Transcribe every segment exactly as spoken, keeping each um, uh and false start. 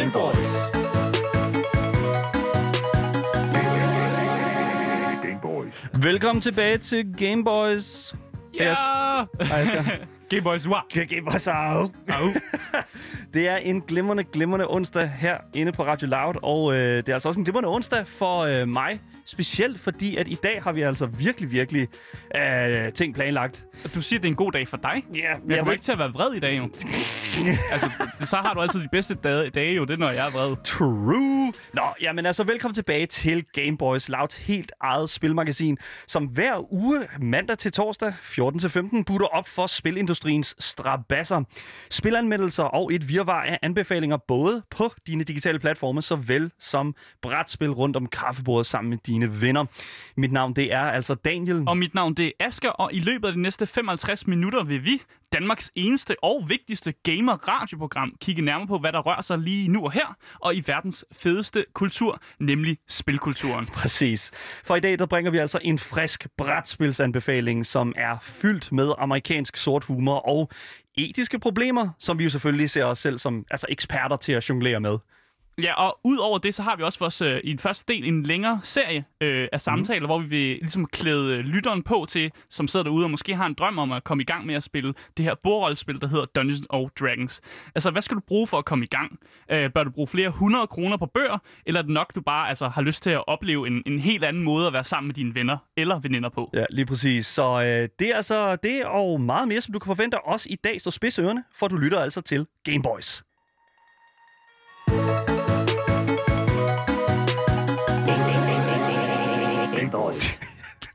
Game Boys. Game Boys. Velkommen tilbage til Game Boys. Ja! Yeah. Game Boys, wow! Game Boys, wow! Det er en glimrende, glimrende onsdag her inde på Radio Loud, og øh, det er altså også en glimrende onsdag for øh, mig. Specielt fordi, at i dag har vi altså virkelig, virkelig øh, ting planlagt. Og du siger, at det er en god dag for dig? Ja. Yeah, jeg kommer ikke til at være vred i dag, jo. Altså, så har du altid de bedste dage, dage jo. Det er, når jeg er vred. True. Nå, jamen altså, velkommen tilbage til Game Boys, Louds helt eget spilmagasin, som hver uge, mandag til torsdag, fjorten til femten, butter op for spilindustriens strabasser. Spilanmeldelser og et virvar af anbefalinger, både på dine digitale platforme, såvel som brætspil rundt om kaffebordet sammen med dine venner. Mit navn, det er altså Daniel. Og mit navn, det er Asger, og i løbet af de næste femoghalvtreds minutter vil vi, Danmarks eneste og vigtigste gamer-radioprogram, kigge nærmere på, hvad der rører sig lige nu og her, og i verdens fedeste kultur, nemlig spilkulturen. Præcis. For i dag, der bringer vi altså en frisk brætspilsanbefaling, som er fyldt med amerikansk sort humor og etiske problemer, som vi jo selvfølgelig ser os selv som altså eksperter til at jonglere med. Ja, og udover det, så har vi også vores, øh, i den første del en længere serie øh, af samtaler, mm. hvor vi vil ligesom klæde lytteren på til, som sidder derude og måske har en drøm om at komme i gang med at spille det her bordrollespil, der hedder Dungeons and Dragons. Altså, hvad skal du bruge for at komme i gang? Øh, bør du bruge flere hundrede kroner på bøger, eller er det nok, du bare altså, har lyst til at opleve en, en helt anden måde at være sammen med dine venner eller veninder på? Ja, lige præcis. Så øh, det er altså det og meget mere, som du kan forvente også i dag, så spids ørerne, for du lytter altså til Game Boys.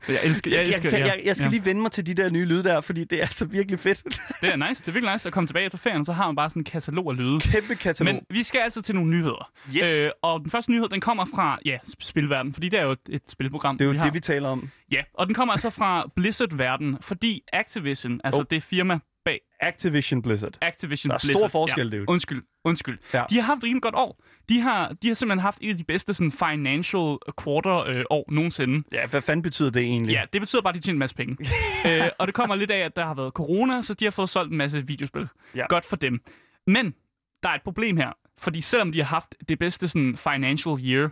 Jeg elsker, jeg elsker jeg, jeg, jeg, jeg skal ja. lige vende mig til de der nye lyde der, fordi det er så virkelig fedt. Det er nice. Det er virkelig nice at komme tilbage efter ferien, så har man bare sådan en katalog af lyde. Kæmpe katalog. Men vi skal altså til nogle nyheder. Yes. Øh, og den første nyhed, den kommer fra ja, spilverden, fordi det er jo et, et spilprogram. Det er jo vi det, har. vi taler om. Ja, og den kommer altså fra Blizzard-verden, fordi Activision, altså oh. det firma bag... Activision Blizzard. Activision Blizzard. Der er stor forskel, ja. det er Undskyld. Undskyld. Ja. De har haft et rimelig godt år. De har, de har simpelthen haft et af de bedste sådan, financial quarter øh, år nogensinde. Ja, hvad fanden betyder det egentlig? Ja, det betyder bare, at de tjener en masse penge. øh, og det kommer lidt af, at der har været corona, så de har fået solgt en masse videospil. Ja. Godt for dem. Men der er et problem her, fordi selvom de har haft det bedste sådan, financial year,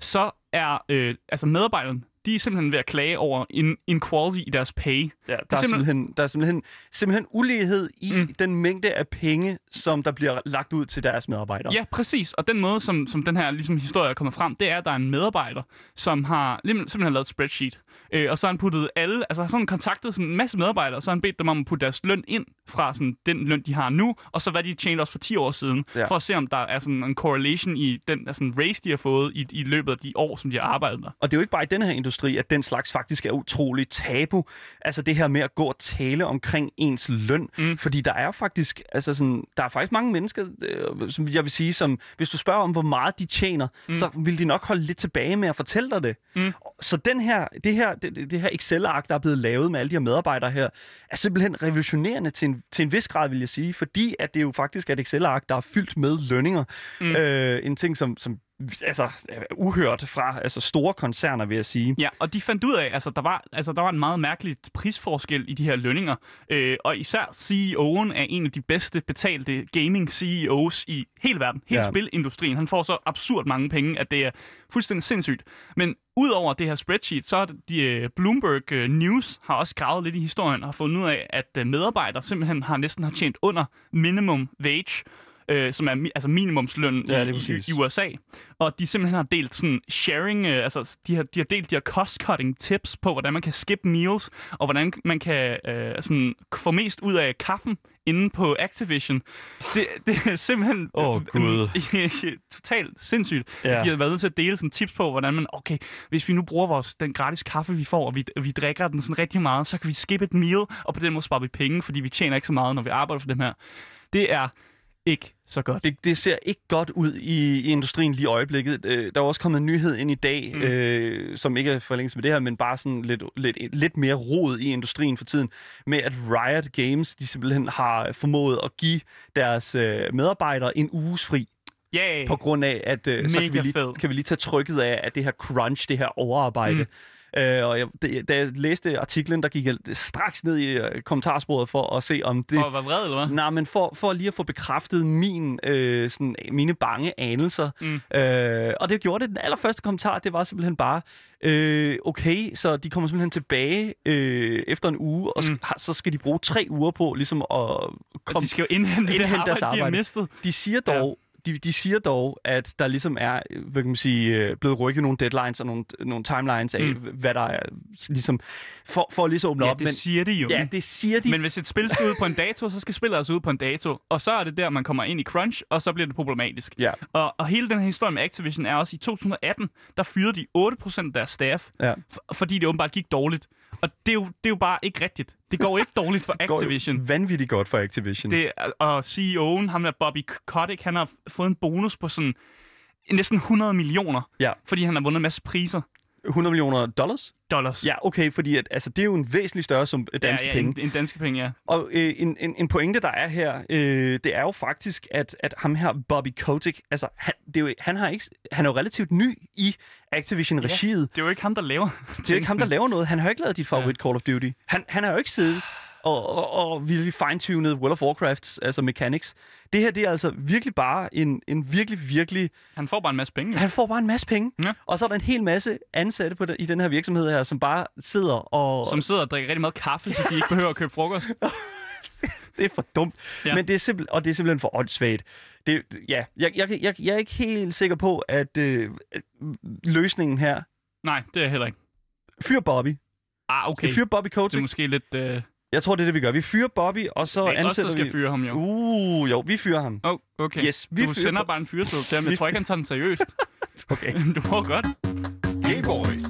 så er øh, altså medarbejderne, de er simpelthen ved at klage over en inequality i deres pay. Ja, der er, er simpelthen, der er simpelthen, simpelthen ulighed i mm. den mængde af penge, som der bliver lagt ud til deres medarbejdere. Ja, præcis. Og den måde, som, som den her ligesom, historie er kommet frem, det er, at der er en medarbejder, som har simpelthen har lavet et spreadsheet. Øh, og så har han puttet alle, altså sådan kontaktet sådan en masse medarbejdere, og så har han bedt dem om at putte deres løn ind fra sådan, den løn, de har nu, og så hvad de tjente også for ti år siden, ja. for at se, om der er sådan en correlation i den altså, race, de har fået i, i løbet af de år, som de har arbejdet der. Og det er jo ikke bare i den her industri, at den slags faktisk er utroligt tabu. Altså det her med at gå og tale omkring ens løn, mm. fordi der er faktisk, altså sådan, der er faktisk mange mennesker, øh, som jeg vil sige, som hvis du spørger om, hvor meget de tjener, mm. så vil de nok holde lidt tilbage med at fortælle dig det. Mm. Så den her, det her Det, det her Excel-ark, der er blevet lavet med alle de her medarbejdere her, er simpelthen revolutionerende til en, til en vis grad, vil jeg sige, fordi at det jo faktisk er et Excel-ark, der er fyldt med lønninger. Mm. Øh, en ting, som, som altså, uhørt fra altså, store koncerner, vil jeg sige. Ja, og de fandt ud af, at altså, der, var, altså, der var en meget mærkelig prisforskel i de her lønninger, øh, og især C E O'en er en af de bedste betalte gaming-C E Os i hele verden, hele ja. spilindustrien. Han får så absurd mange penge, at det er fuldstændig sindssygt. Men udover det her spreadsheet, så har de, uh, Bloomberg uh, News har også gravet lidt i historien og har fundet ud af, at uh, medarbejdere simpelthen har næsten har tjent under minimum wage, øh, som er mi- altså minimumsløn ja, i, i, i U S A. Og de simpelthen har delt sådan sharing, øh, altså de har, de har delt de her cost-cutting tips på, hvordan man kan skip meals, og hvordan man kan øh, sådan, få mest ud af kaffen inde på Activision. Det, det er simpelthen oh, øh, God. Øh, totalt sindssygt. Yeah. De har været nødt til at dele sådan tips på, hvordan man, okay, hvis vi nu bruger vores, den gratis kaffe, vi får, og vi, vi drikker den sådan rigtig meget, så kan vi skip et meal, og på den måde sparer vi penge, fordi vi tjener ikke så meget, når vi arbejder for dem her. Det er ikke så godt. Det, det ser ikke godt ud i, i industrien lige i øjeblikket. Øh, der er også kommet en nyhed ind i dag, mm. øh, som ikke er forlænget med det her, men bare sådan lidt, lidt, lidt mere rod i industrien for tiden, med at Riot Games, de simpelthen har formået at give deres øh, medarbejdere en uges fri. Yeah. På grund af, at øh, så kan vi, lige, kan vi lige tage trykket af, at det her crunch, det her overarbejde. Mm. Øh, og jeg, det, da jeg læste artiklen, der gik jeg straks ned i kommentarsporet for at se, om det... For at være vred, eller hvad? Nej, men for, for lige at få bekræftet min, øh, sådan, mine bange anelser. Mm. Øh, og det gjorde det. Den allerførste kommentar, det var simpelthen bare, øh, okay, så de kommer simpelthen tilbage øh, efter en uge, og mm. sk- så skal de bruge tre uger på ligesom at... Kom, de skal jo indhente, indhente det deres arbejde, de har mistet. De siger dog... Ja. De, de siger dog, at der ligesom er, hvad kan man sige, blevet rykket nogle deadlines og nogle, nogle timelines af, mm. hvad der er ligesom, for, for lige så åbne ja, op. Ja, det siger de jo. Ja, det siger de. Men hvis et spil skal ud på en dato, så skal spillet altså ud på en dato, og så er det der, man kommer ind i crunch, og så bliver det problematisk. Ja. Og, og hele den her historie med Activision er også, i to tusind atten, der fyrede de otte procent af deres staff, ja. for, fordi det åbenbart gik dårligt. Og det er, jo, det er jo bare ikke rigtigt. Det går ikke dårligt for Activision. Det går vanvittigt godt for Activision. Det, og C E O'en, ham der Bobby Kotick, han har fået en bonus på sådan næsten hundrede millioner, ja. Fordi han har vundet en masse priser. hundrede millioner dollars? Dollars. Ja, okay, fordi at, altså, det er jo en væsentlig større som danske ja, ja, penge. En, en danske penge, ja. Og øh, en, en, en pointe, der er her, øh, det er jo faktisk, at, at ham her, Bobby Kotick, altså, han, det er jo, han, har ikke, han er jo relativt ny i Activision-regiet. Ja, det er jo ikke ham, der laver Det er ikke ham, der laver noget. Han har jo ikke lavet dit favorit ja. Call of Duty. Han, han har jo ikke siddet og, og, og virkelig fine-tunede World of Warcrafts, altså mechanics. Det her, det er altså virkelig bare en, en virkelig, virkelig... Han får bare en masse penge. Jo. Han får bare en masse penge. Ja. Og så er der en hel masse ansatte på den, i den her virksomhed her, som bare sidder og... Som sidder og drikker rigtig meget kaffe, så de ikke behøver at købe frokost. Det er for dumt. Ja. Men det er simpel, og det er simpelthen for åndssvagt. Det, ja, jeg, jeg, jeg, jeg er ikke helt sikker på, at øh, løsningen her... Nej, det er heller ikke. Fyr Bobby. Ah, okay. Fyr Bobby Kotick. Det er måske lidt... Øh... Jeg tror, det er det, vi gør. Vi fyrer Bobby, og så ansætter vi... Det er også, der skal fyre ham, jo. Uh, jo, vi fyrer ham. Oh, okay. Yes, vi du sender på... bare en fyreseddel til ham. Jeg tror ikke, han tager den seriøst. Okay. Du må godt. Hey, boys.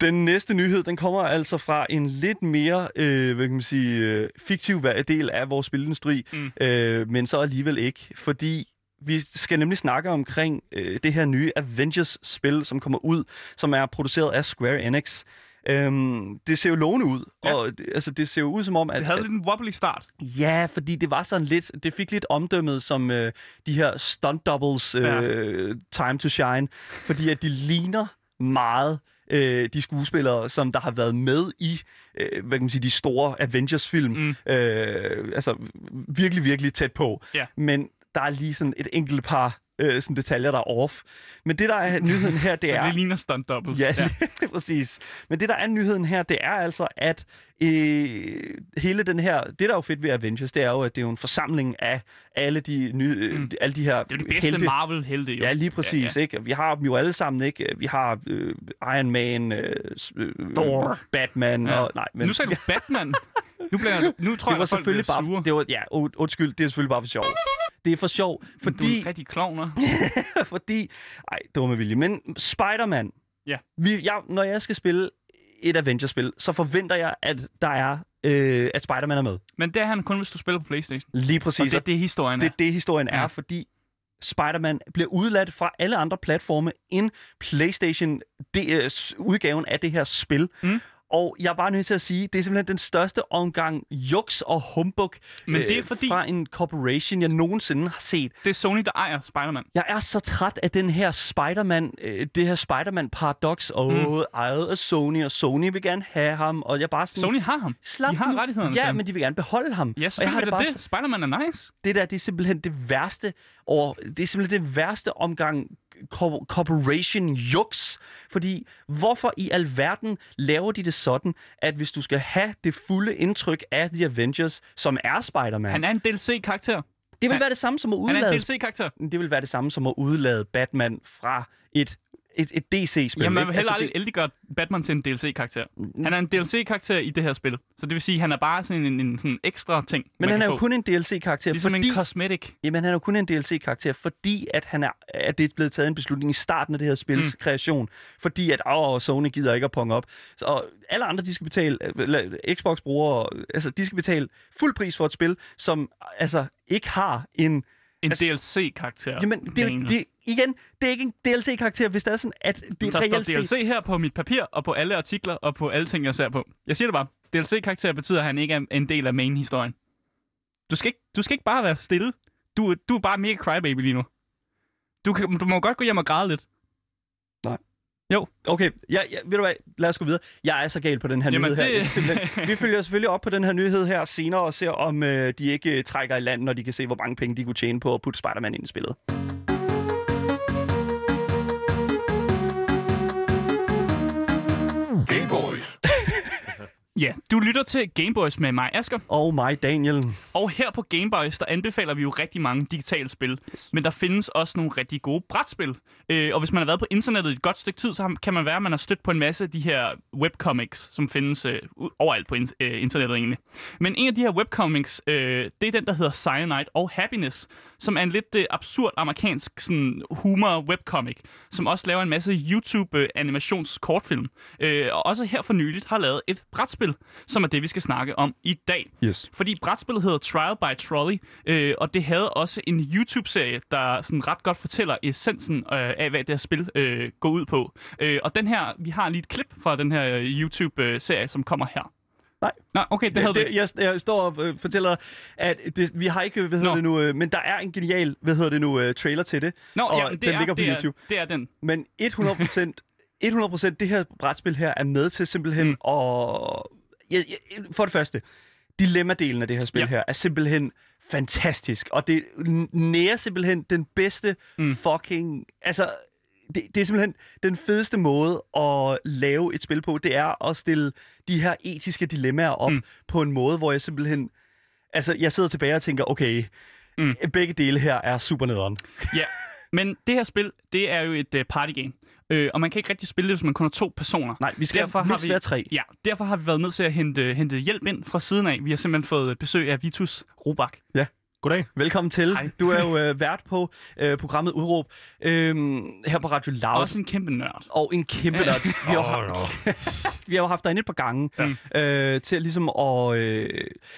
Den næste nyhed, den kommer altså fra en lidt mere, øh, hvad kan man sige, fiktiv del af vores spilindustri, mm. øh, men så alligevel ikke, fordi... Vi skal nemlig snakke omkring øh, det her nye Avengers-spil, som kommer ud, som er produceret af Square Enix. Øhm, det ser jo lovende ud, ja. og altså, det ser jo ud som om... At, det havde at, lidt en wobbly start. Ja, fordi det var sådan lidt... Det fik lidt omdømmet som øh, de her stunt doubles øh, ja. Time to Shine, fordi at de ligner meget... de skuespillere, som der har været med i, hvad kan man sige, de store Avengers-film. Mm. Øh, altså, virkelig, virkelig tæt på. Yeah. Men der er lige sådan et enkelt par øh, sådan detaljer, der er off. Men det, der er nyheden her, det er... Så det ligner stunt doubles. Ja, ja. Præcis. Men det, der er nyheden her, det er altså, at øh, hele den her... Det, der er jo fedt ved Avengers, det er jo, at det er jo en forsamling af alle de, nye, øh, mm. alle de her... Det er de bedste helte. Marvel-helte, jo. Ja, lige præcis. Ja, ja. Ikke? Vi har dem jo alle sammen, ikke? Vi har øh, Iron Man, øh, Thor, Batman... Ja. Og, nej, men... Nu sagde du Batman! Nu, bliver, nu tror det jeg, at folk bliver bare, sure. Det var, ja, undskyld, det er selvfølgelig bare for sjov. Det er for sjov, fordi... Du er en rigtig klovner. fordi... Ej, det var med vilje. Men Spider-Man. Ja. Vi, jeg, når jeg skal spille et Avengers-spil, så forventer jeg, at der er... Øh, at Spider-Man er med. Men det er han kun, hvis du spiller på PlayStation. Lige præcis. Og det er det, historien er. Det er det, historien er, ja. Fordi... Spider-Man bliver udladt fra alle andre platforme end PlayStation-udgaven af det her spil. Mm. Og jeg er bare nødt til at sige, det er simpelthen den største omgang juks og humbug Men det er fordi, øh, fra en corporation, jeg nogensinde har set. Det er Sony, der ejer Spider-Man. Jeg er så træt af den her Spider-Man, øh, det her Spider-Man-paradoks. Åh, mm. oh, ejet af Sony, og Sony vil gerne have ham. Og jeg bare sådan, Sony har ham. De har rettighederne. Ja, men de vil gerne beholde ham. Ja, så og jeg har det, det bare det. Spider-Man er nice. Det der, det er simpelthen det værste, og det er simpelthen det værste omgang corporation juks. Fordi hvorfor i alverden laver de det sådan, at hvis du skal have det fulde indtryk af The Avengers, som er Spider-Man... Han er en D L C-karakter. Det vil han, være det samme som at udlade... Han er en D L C-karakter. Det vil være det samme som at udlade Batman fra et, et, et D C-spil. Jamen, man vil heller aldrig altså, det... gøre Batman til en D L C-karakter. Han er en D L C-karakter i det her spil. Så det vil sige, at han er bare sådan en, en sådan ekstra ting. Men han er jo få. kun en D L C-karakter, ligesom fordi... en cosmetic. Jamen, han er jo kun en D L C-karakter, fordi at, han er, at det er blevet taget en beslutning i starten af det her spils mm. kreation. Fordi at Auer og Sony gider ikke at punge op. Så, og alle andre, de skal betale... Xbox-brugere, altså, de skal betale fuld pris for et spil, som altså ikke har en... En altså, D L C-karakter. Jamen, det, det, igen, det er ikke en D L C-karakter, hvis det er sådan, at det er reelt set... Der står D L C her på mit papir, og på alle artikler, og på alle ting, jeg ser på. Jeg siger det bare. D L C-karakter betyder, at han ikke er en del af main-historien. Du skal ikke, du skal ikke bare være stille. Du, du er bare mega crybaby lige nu. Du, kan, du må godt gå hjem og græde lidt. Nej. Jo, okay. Ja, ja, ved du hvad? Lad os gå videre. Jeg er så gal på den her Jamen, nyhed det... her. Vi følger selvfølgelig op på den her nyhed her senere og ser, om øh, de ikke øh, trækker i land, når de kan se, hvor mange penge de kunne tjene på at putte Spider-Man ind i spillet. Ja, yeah. Du lytter til Gameboys med mig, Asger. Og mig, Daniel. Og her på Gameboys, der anbefaler vi jo rigtig mange digitale spil. Yes. Men der findes også nogle rigtig gode brætspil. Øh, og hvis man har været på internettet et godt stykke tid, så kan man være, at man har stødt på en masse af de her webcomics, som findes øh, overalt på in- øh, internettet egentlig. Men en af de her webcomics, øh, det er den, der hedder Cyanide and Happiness, som er en lidt øh, absurd amerikansk sådan, humor-webcomic, som også laver en masse YouTube-animationskortfilm. Øh, øh, og også her for nyligt har lavet et brætspil, som er det, vi skal snakke om i dag. Yes. Fordi brætspillet hedder Trial by Trolley, øh, og det havde også en YouTube-serie, der sådan ret godt fortæller essensen øh, af, hvad det her spil øh, går ud på. Øh, og den her, vi har lige et klip fra den her YouTube-serie, som kommer her. Nej. Nej, okay, det, det havde det, det. Jeg, jeg står og øh, fortæller, at det, vi har ikke, hvad hedder no. det nu, øh, men der er en genial, hvad hedder det nu, øh, trailer til det, no, og ja, det den er, ligger på det YouTube. Er, det er den. Men hundrede procent hundrede procent det her brætspil her er med til simpelthen mm. og ja, ja, for det første, dilemmadelen af det her spil ja. her er simpelthen fantastisk, og det nærer simpelthen den bedste mm. fucking, altså det, det er simpelthen den fedeste måde at lave et spil på, det er at stille de her etiske dilemmaer op mm. på en måde, hvor jeg simpelthen, altså jeg sidder tilbage og tænker, okay, mm. begge dele her er super nederen. Ja, men det her spil, det er jo et partygame. Øh, og man kan ikke rigtig spille det, hvis man kun er to personer. Nej, vi skal derfor mindst har vi, være tre. Ja, derfor har vi været nødt til at hente, hente hjælp ind fra siden af. Vi har simpelthen fået besøg af Vitus Rubak. Ja, goddag. Velkommen til. Hej. Du er jo øh, vært på øh, programmet Udråb øh, her på Radio Loud. Også en kæmpe nørd. Og en kæmpe ja. nørd. Vi har jo haft, vi har haft dig inde et par gange ja. øh, til, at ligesom at, øh,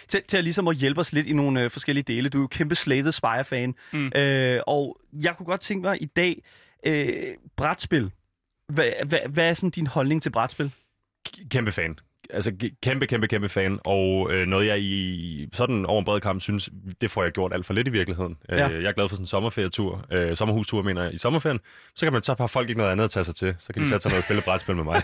til, til at ligesom at hjælpe os lidt i nogle øh, forskellige dele. Du er jo kæmpe Slay the Spire-fan. Mm. Øh, og jeg kunne godt tænke mig i dag øh, brætspil. Hvad, hvad, hvad er sådan din holdning til brætspil? Kæmpe fan. Altså kæmpe, kæmpe, kæmpe fan. Og øh, noget, jeg i sådan over en bred kamp synes, det får jeg gjort alt for lidt i virkeligheden. Ja. Øh, jeg er glad for sådan en sommerferietur. Øh, sommerhustur, mener jeg. I sommerferien, så kan man så har folk ikke noget andet at tage sig til. Så kan de mm. sætte sig ned og spille brætspil med mig.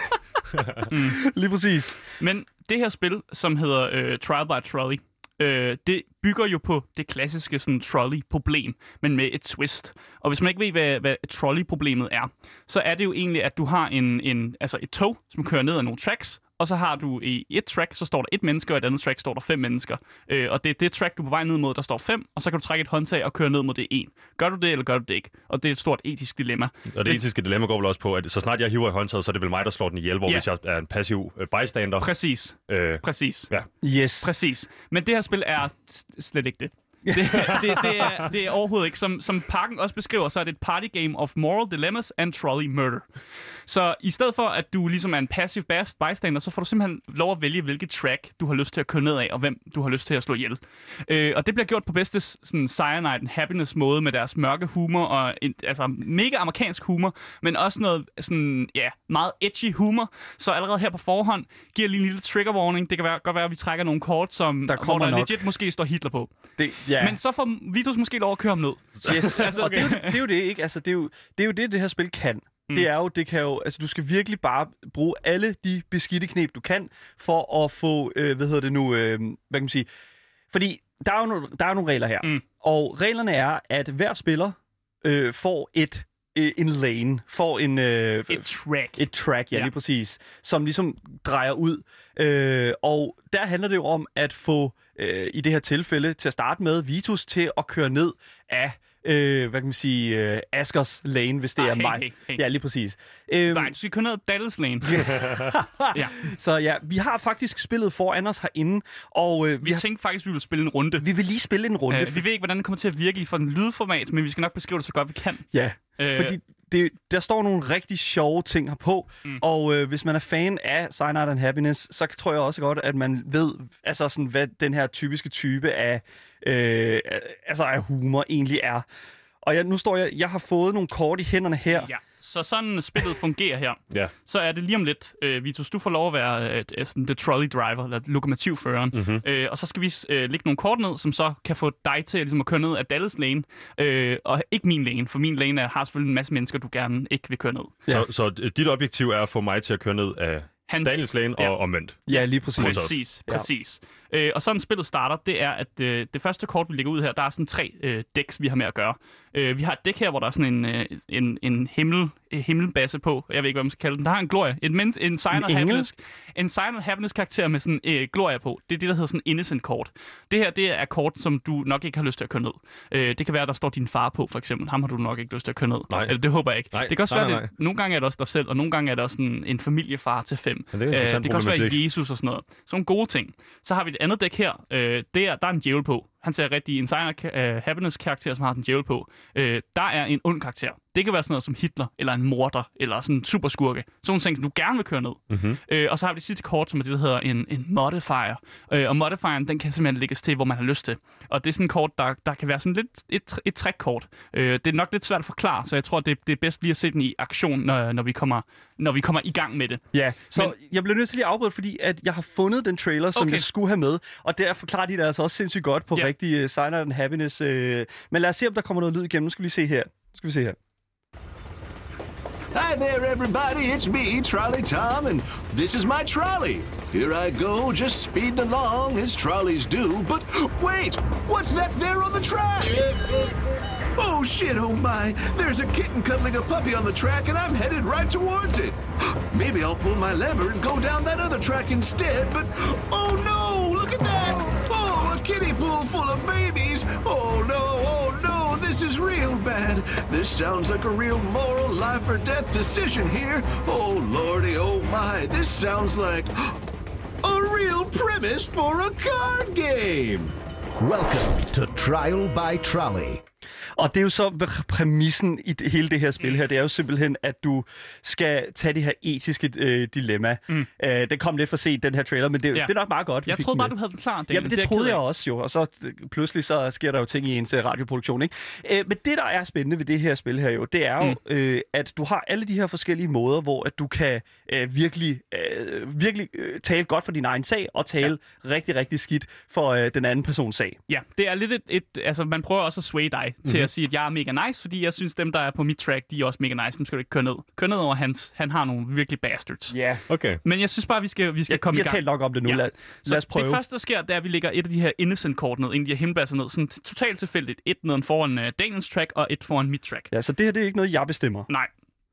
mm. Lige præcis. Men det her spil, som hedder øh, Trial by Trolley, Øh, det bygger jo på det klassiske sådan, trolley-problem, men med et twist. Og hvis man ikke ved, hvad, hvad trolley-problemet er, så er det jo egentlig, at du har en, en, altså et tog, som kører ned ad nogle tracks, og så har du i et track, så står der et menneske, og i et andet track står der fem mennesker. Øh, og det er det track, du er på vej ned mod, der står fem, og så kan du trække et håndtag og køre ned mod det en. Gør du det, eller gør du det ikke? Og det er et stort etisk dilemma. Og det etiske dilemma går vel også på, at så snart jeg hiver i håndtaget, så er det vel mig, der slår den ihjel, hvor ja. hvis jeg er en passiv øh, bystander. Præcis. Øh, Præcis. Ja. Yes. Præcis. Men det her spil er slet ikke det. det, det, det, er, det er overhovedet ikke. Som, som pakken også beskriver, så er det et party game of moral dilemmas and trolley murder. Så i stedet for, at du ligesom er en passive bystander, så får du simpelthen lov at vælge, hvilket track du har lyst til at køre ned af, og hvem du har lyst til at slå ihjel. Øh, og det bliver gjort på bedste sådan, Cyanide and Happiness måde, med deres mørke humor, og en, altså mega amerikansk humor, men også noget sådan, ja, meget edgy humor. Så allerede her på forhånd giver lige en lille trigger warning. Det kan være, godt være, at vi trækker nogle kort, som der, hvor der legit måske står Hitler på. Det Yeah. Men så får Vitus måske lov at køre ham ned. Yes. altså, okay. Og det er, jo, det er jo det, ikke? Altså, det, er jo, det er jo det, det her spil kan. Mm. Det er jo, det kan jo, altså, du skal virkelig bare bruge alle de beskidte kneb, du kan, for at få, øh, hvad hedder det nu, øh, hvad kan man sige? Fordi der er jo nogle, der er nogle regler her. Mm. Og reglerne er, at hver spiller øh, får et, øh, en lane, får en... Øh, et track. Et track, ja, yeah. lige præcis. Som ligesom drejer ud. Øh, og der handler det jo om at få... i det her tilfælde, til at starte med Vitus til at køre ned af, øh, hvad kan man sige, øh, Askers lane, hvis det ah, er hey, mig. Hey, hey. Ja, lige præcis. Øhm, Nej, du skal køre ned af Dalles lane. ja. Så ja, vi har faktisk spillet foran os herinde, og... Øh, vi vi har... tænkte faktisk, vi ville spille en runde. Vi vil lige spille en runde. Øh, vi ved ikke, hvordan det kommer til at virke i for den lydformat, men vi skal nok beskrive det så godt, vi kan. Ja, øh, fordi... Det, der står nogle rigtig sjove ting herpå, mm. og øh, hvis man er fan af Cyanide and Happiness, så tror jeg også godt, at man ved, altså sådan, hvad den her typiske type af, øh, altså af humor egentlig er. Og jeg, nu står jeg, jeg har fået nogle kort i hænderne her, ja. så sådan spillet fungerer her, yeah. så er det lige om lidt, øh, Vitus, du får lov at være øh, sådan the trolley driver, eller lokomotivføreren, mm-hmm. øh, og så skal vi øh, lægge nogle kort ned, som så kan få dig til ligesom, at køre ned af Dalles lane, øh, og ikke min lane, for min lane har selvfølgelig en masse mennesker, du gerne ikke vil køre ned. Ja. Så, så dit objektiv er at få mig til at køre ned af... Hans... Daniels lane og ja. omvendt. Ja, lige præcis. Præcis, præcis. Ja. Øh, og sådan spillet starter, det er, at øh, det første kort, vi lægger ud her, der er sådan tre øh, dæks, vi har med at gøre. Øh, vi har et dæk her, hvor der er sådan en, øh, en, en himmel, himmelbasse på. Jeg ved ikke, hvad man skal kalde den. Der har en gloria. En, en, en Cyanide Happiness, en Cyanide Happiness karakter med sådan en øh, gloria på. Det er det, der hedder sådan innocent kort. Det her, det er kort, som du nok ikke har lyst til at køre ned. Øh, det kan være, der står din far på, for eksempel. Ham har du nok ikke lyst til at køre ned. Nej. Eller det håber jeg ikke. Nej. Det kan også nej, være, nej, nej. Det, nogle gange er det også dig selv, og nogle gange er der også en, en familiefar til fem. Ja, det, er øh, det kan også være Jesus og sådan noget. Så nogle gode ting. Så har vi et andet dæk her. Øh, der, der er en djævel på. Han ser rigtig en Cyanide uh, Happiness-karakter, som har en djævel på. Øh, der er en ond karakter. Det kan være sådan noget som Hitler, eller en morder, eller sådan en superskurke. Sådan nogle ting, du gerne vil køre ned. Mm-hmm. Øh, og så har vi det sidste kort, som er det, der hedder en, en modifier. Øh, og modifieren, den kan simpelthen lægges til, hvor man har lyst til. Og det er sådan et kort, der, der kan være sådan lidt et, et trækkort. Øh, det er nok lidt svært at forklare, så jeg tror, det, det er bedst lige at se den i aktion, når, når, vi, kommer, når vi kommer i gang med det. Ja, så Men, jeg blev nødt til lige at afbryde, fordi at jeg har fundet den trailer, som okay. jeg skulle have med. Og der forklarer de det altså også sindssygt godt på yeah. rigtig uh, Cyanide and Happiness. Uh, men lad os se, om der kommer noget lyd igennem. Nu skal vi se her. Nu skal vi se her. Hi there, everybody. It's me, Trolley Tom, and this is my trolley. Here I go, just speeding along, as trolleys do. But wait, what's that there on the track? Oh, shit, oh, my. There's a kitten cuddling a puppy on the track, and I'm headed right towards it. Maybe I'll pull my lever and go down that other track instead, but oh, no, look at that. Oh, a kiddie pool full of babies. Oh, no, oh, no. This is real bad. This sounds like a real moral life or death decision here. Oh, lordy, oh my. This sounds like a real premise for a card game. Welcome to Trial by Trolley. Og det er jo så præmissen i hele det her spil her. Det er jo simpelthen, at du skal tage det her etiske øh, dilemma. Mm. Øh, det kom lidt for sent, den her trailer, men det, ja. det er nok meget godt. Jeg troede bare, du havde den klar. Jamen, det, det troede jeg også jo. Og så pludselig så sker der jo ting i ens radioproduktion, ikke? Øh, men det, der er spændende ved det her spil her jo, det er jo, mm. øh, at du har alle de her forskellige måder, hvor at du kan øh, virkelig, øh, virkelig øh, tale godt for din egen sag, og tale ja. rigtig, rigtig skidt for øh, den anden persons sag. Ja, det er lidt et... et altså, man prøver også at sway dig til mm-hmm. at sige, at jeg er mega nice, fordi jeg synes, dem, der er på mit track, de er også mega nice. Dem skal du ikke køre ned. Køre ned over hans. Han har nogle virkelig bastards. Ja, yeah. okay. Men jeg synes bare, vi skal, vi skal ja, komme i gang. Jeg har talt nok om det nu. Ja. Lad, lad os prøve. Det første, der sker, det er, at vi lægger et af de her innocent-kort ned, inden de her himbasser ned. Sådan totalt tilfældigt. Et neden foran uh, Daniels track, og et foran mit track. Ja, så det her, det er ikke noget, jeg bestemmer. Nej.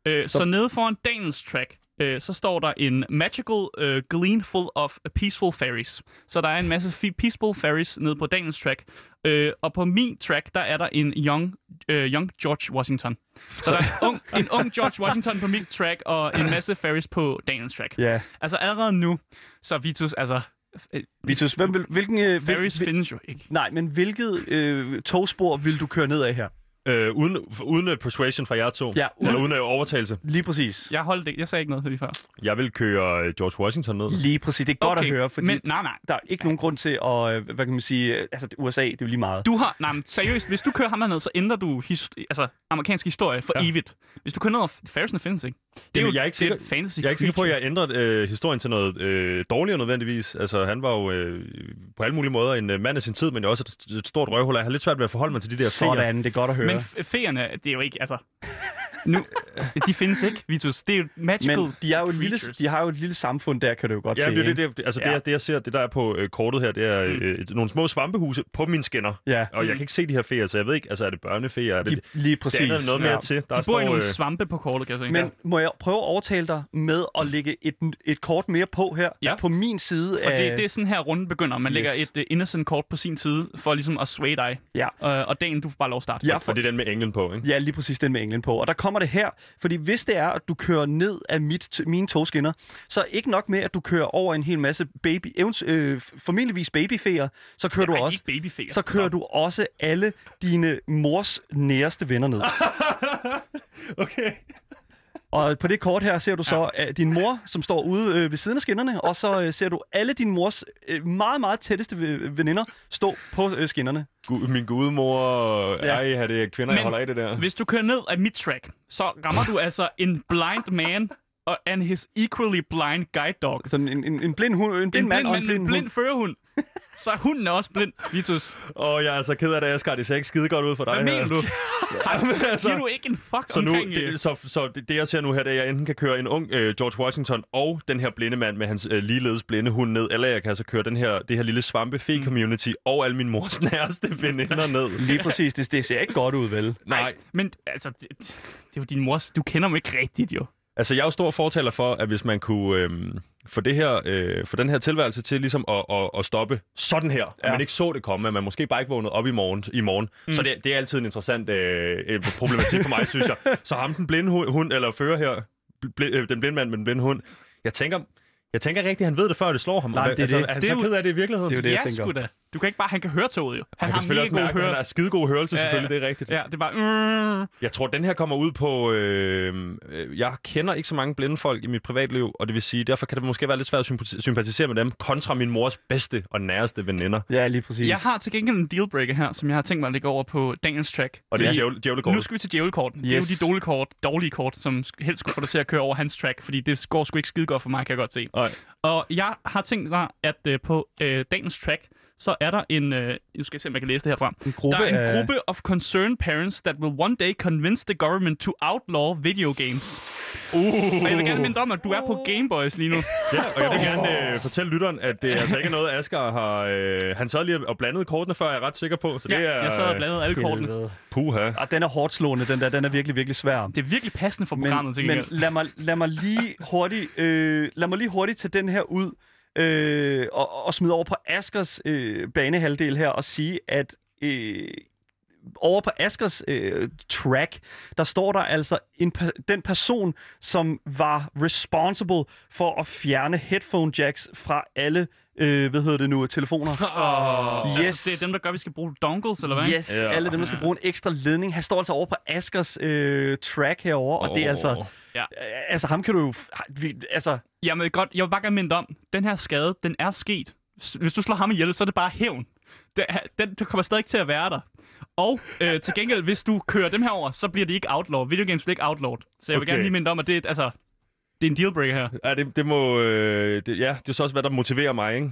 Øh, så... så nede foran Daniels track, øh, så står der en magical uh, gleanful of peaceful fairies. Så der er en masse f- peaceful fairies nede på Daniels track. Øh, og på min track, der er der en young, øh, young George Washington. Så der er en ung, en ung George Washington på min track, og en masse fairies på Daniels track. Yeah. Altså allerede nu, så Vitus, altså... Øh, Vitus, hvem vil, hvilken... Øh, fairies hvil, findes jo ikke. Nej, men hvilket øh, togspor vil du køre ned af her? Øh, uden, uden persuasion fra jer to. Ja, uden, eller uden overtagelse. Lige præcis. Jeg holdt det. Jeg sagde ikke noget til lige før. Jeg vil køre George Washington ned. Lige præcis. Det er godt okay. at høre, fordi men, nej, nej. der er ikke ja. nogen grund til at, hvad kan man sige, altså U S A, det er jo lige meget. Du har, nej, men seriøst, hvis du kører ham herned, så ændrer du his- altså, amerikansk historie for ja. evigt. Hvis du kører ned, og Ferris'en findes ikke. Det er Jamen, jo jeg er ikke sikker, fantasy. Jeg er ikke sikker på, at jeg ændrede øh, historien til noget øh, dårligere nødvendigvis. Altså, han var jo øh, på alle mulige måder en øh, mand af sin tid, men det er også et, et stort røvhul. Jeg har lidt svært ved at forholde mig til de der Sådan, feer. Det er godt at høre. Men f- feerne, det er jo ikke, altså... Nu, de findes ikke, Vitus. Det er jo magical Men de, er jo lille, de har jo et lille samfund der, kan du jo godt ja, se. Det, det, det, altså ja, det er det, jeg ser. Det, der er på øh, kortet her, det er mm. øh, nogle små svampehuse på mine skinner. Ja. Og mm. jeg kan ikke se de her feer, så jeg ved ikke, altså er det børnefeer? Er det, de, lige præcis. Det er noget mere ja. til. Der de bor i nogle øh... svampe på kortet, kan jeg se. Men må jeg prøve at overtale dig med at lægge et, et kort mere på her, ja. på min side? For af... det, det er sådan her, runden begynder. Man yes. lægger et uh, innocent kort på sin side, for ligesom at sway dig. Ja. Uh, og dagen, du får bare lov at starte. Ja, for... for det er den med englen på, ikke? Ja, lige præcis den med englen på. Og der kommer det her, fordi hvis det er, at du kører ned af mit, mine togskinner, så ikke nok med, at du kører over en hel masse baby, evens, øh, formentligvis babyfeer, så kører, du også, så kører du også alle dine mors næreste venner ned. Okay. Og på det kort her ser du så ja. din mor, som står ude øh, ved siden af skinnerne, og så øh, ser du alle din mors øh, meget, meget tætteste veninder stå på øh, skinnerne. Gud, min gudmor, øh, ja. ej, her det kvinder, men jeg holder af det der. Hvis du kører ned af mit track, så rammer du altså en blind man og and his equally blind guide dog. Sådan en, en, en blind hund, en blind, blind mand og en blind, blind, blind førerhund. Så er hunden er også blind, Vitus. Åh, oh, jeg er altså ked af det, Asger. Det ser ikke skide godt ud for dig. Hvad mener du? Giver altså, du ikke en fuck så omkring? Nu, det, så, så det, jeg ser nu her, det er, at jeg enten kan køre en ung øh, George Washington og den her blinde mand med hans øh, ligeledes blinde hund ned, eller jeg kan altså køre den her, det her lille svampe-fe-community mm. og al min mors næreste veninder ned. Lige præcis. Det, det ser ikke godt ud, vel? Nej. Nej. Men altså, det, det er jo din mors... Du kender mig ikke rigtigt, jo. Altså, jeg er jo stor fortaler for, at hvis man kunne øhm, få det her, øh, få den her tilværelse til ligesom at, at, at stoppe sådan her, ja. at man ikke så det komme, at man måske bare ikke vågnede op i morgen. I morgen. Mm. Så det, det er altid en interessant øh, problematik for mig, synes jeg. Så ham den blinde hund, eller fører her, bl- øh, den blinde mand med den blinde hund, jeg tænker... Jeg tænker rigtigt, han ved det, før det slår ham. Nej, det, altså, det, han det, er så ked af det i virkeligheden. Det er jo det, jeg, jeg tænker. Da. Du kan ikke bare... Han kan høre toget, jo. Han, han har selvfølgelig også mærke, at han er skidegod hørelse, ja, selvfølgelig. Ja. Det er rigtigt. Ja, det er bare... Mm. Jeg tror, den her kommer ud på... Øh, øh, jeg kender ikke så mange blinde folk i mit privatliv, og det vil sige, derfor kan det måske være lidt svært at sympatisere med dem, kontra min mors bedste og næreste veninder. Ja, lige præcis. Jeg har til gengæld en dealbreaker her, som jeg har tænkt mig at lægge over på Daniels track. Og det er djævlekortet. Nu skal vi til djævlekorten. Yes. Det er jo de dårlige kort, dårlige kort, som helst skulle få dig til at køre over hans track, fordi det går sgu ikke skide godt for mig, kan jeg godt se. Ej. Og jeg har tænkt mig, at øh, på øh, dagens track, så er der en... Øh, nu skal jeg se, om jeg kan læse det herfra. En gruppe, der er en gruppe of concerned parents that will one day convince the government to outlaw video games. Uh. Og jeg vil gerne minde om, at du er på Game Boys lige nu. Ja, og jeg vil gerne øh, fortælle lytteren, at det er altså ikke noget, Asger har... Øh, han sad lige og blandede kortene før, jeg er ret sikker på. Så det ja, er, jeg sad og blandede alle kortene. Puha. Og den er hårdt slående, den der. Den er virkelig, virkelig svær. Det er virkelig passende for programmet, men, men lad mig, lad mig lige hurtigt... Øh, lad mig lige hurtigt tage den her ud. Øh, og, og smide over på Askers øh, banehalvdel her og sige, at øh, over på Askers øh, track, der står der altså en, den person, som var responsible for at fjerne headphone jacks fra alle Øh, hvad hedder det nu? Telefoner. Oh. Yes. Altså, det er dem, der gør, vi skal bruge dongles, eller hvad? Yes, yeah. Alle dem, der skal bruge en ekstra ledning. Han står altså over på Askers øh, track herover, og oh. det er altså... Ja. Altså, ham kan du jo... Altså... Jamen, godt. Jeg vil bare gerne minde om, den her skade, den er sket. Hvis du slår ham ihjel, så er det bare hævn. Den kommer stadig til at være der. Og øh, til gengæld, hvis du kører dem herover, så bliver det ikke outlawed. Videogames bliver ikke outlawed. Så jeg vil okay. gerne lige minde om, at det er... Altså, det er en dealbreaker her. Ja, det, det må... Øh, det, ja, det er så også, hvad der motiverer mig, ikke?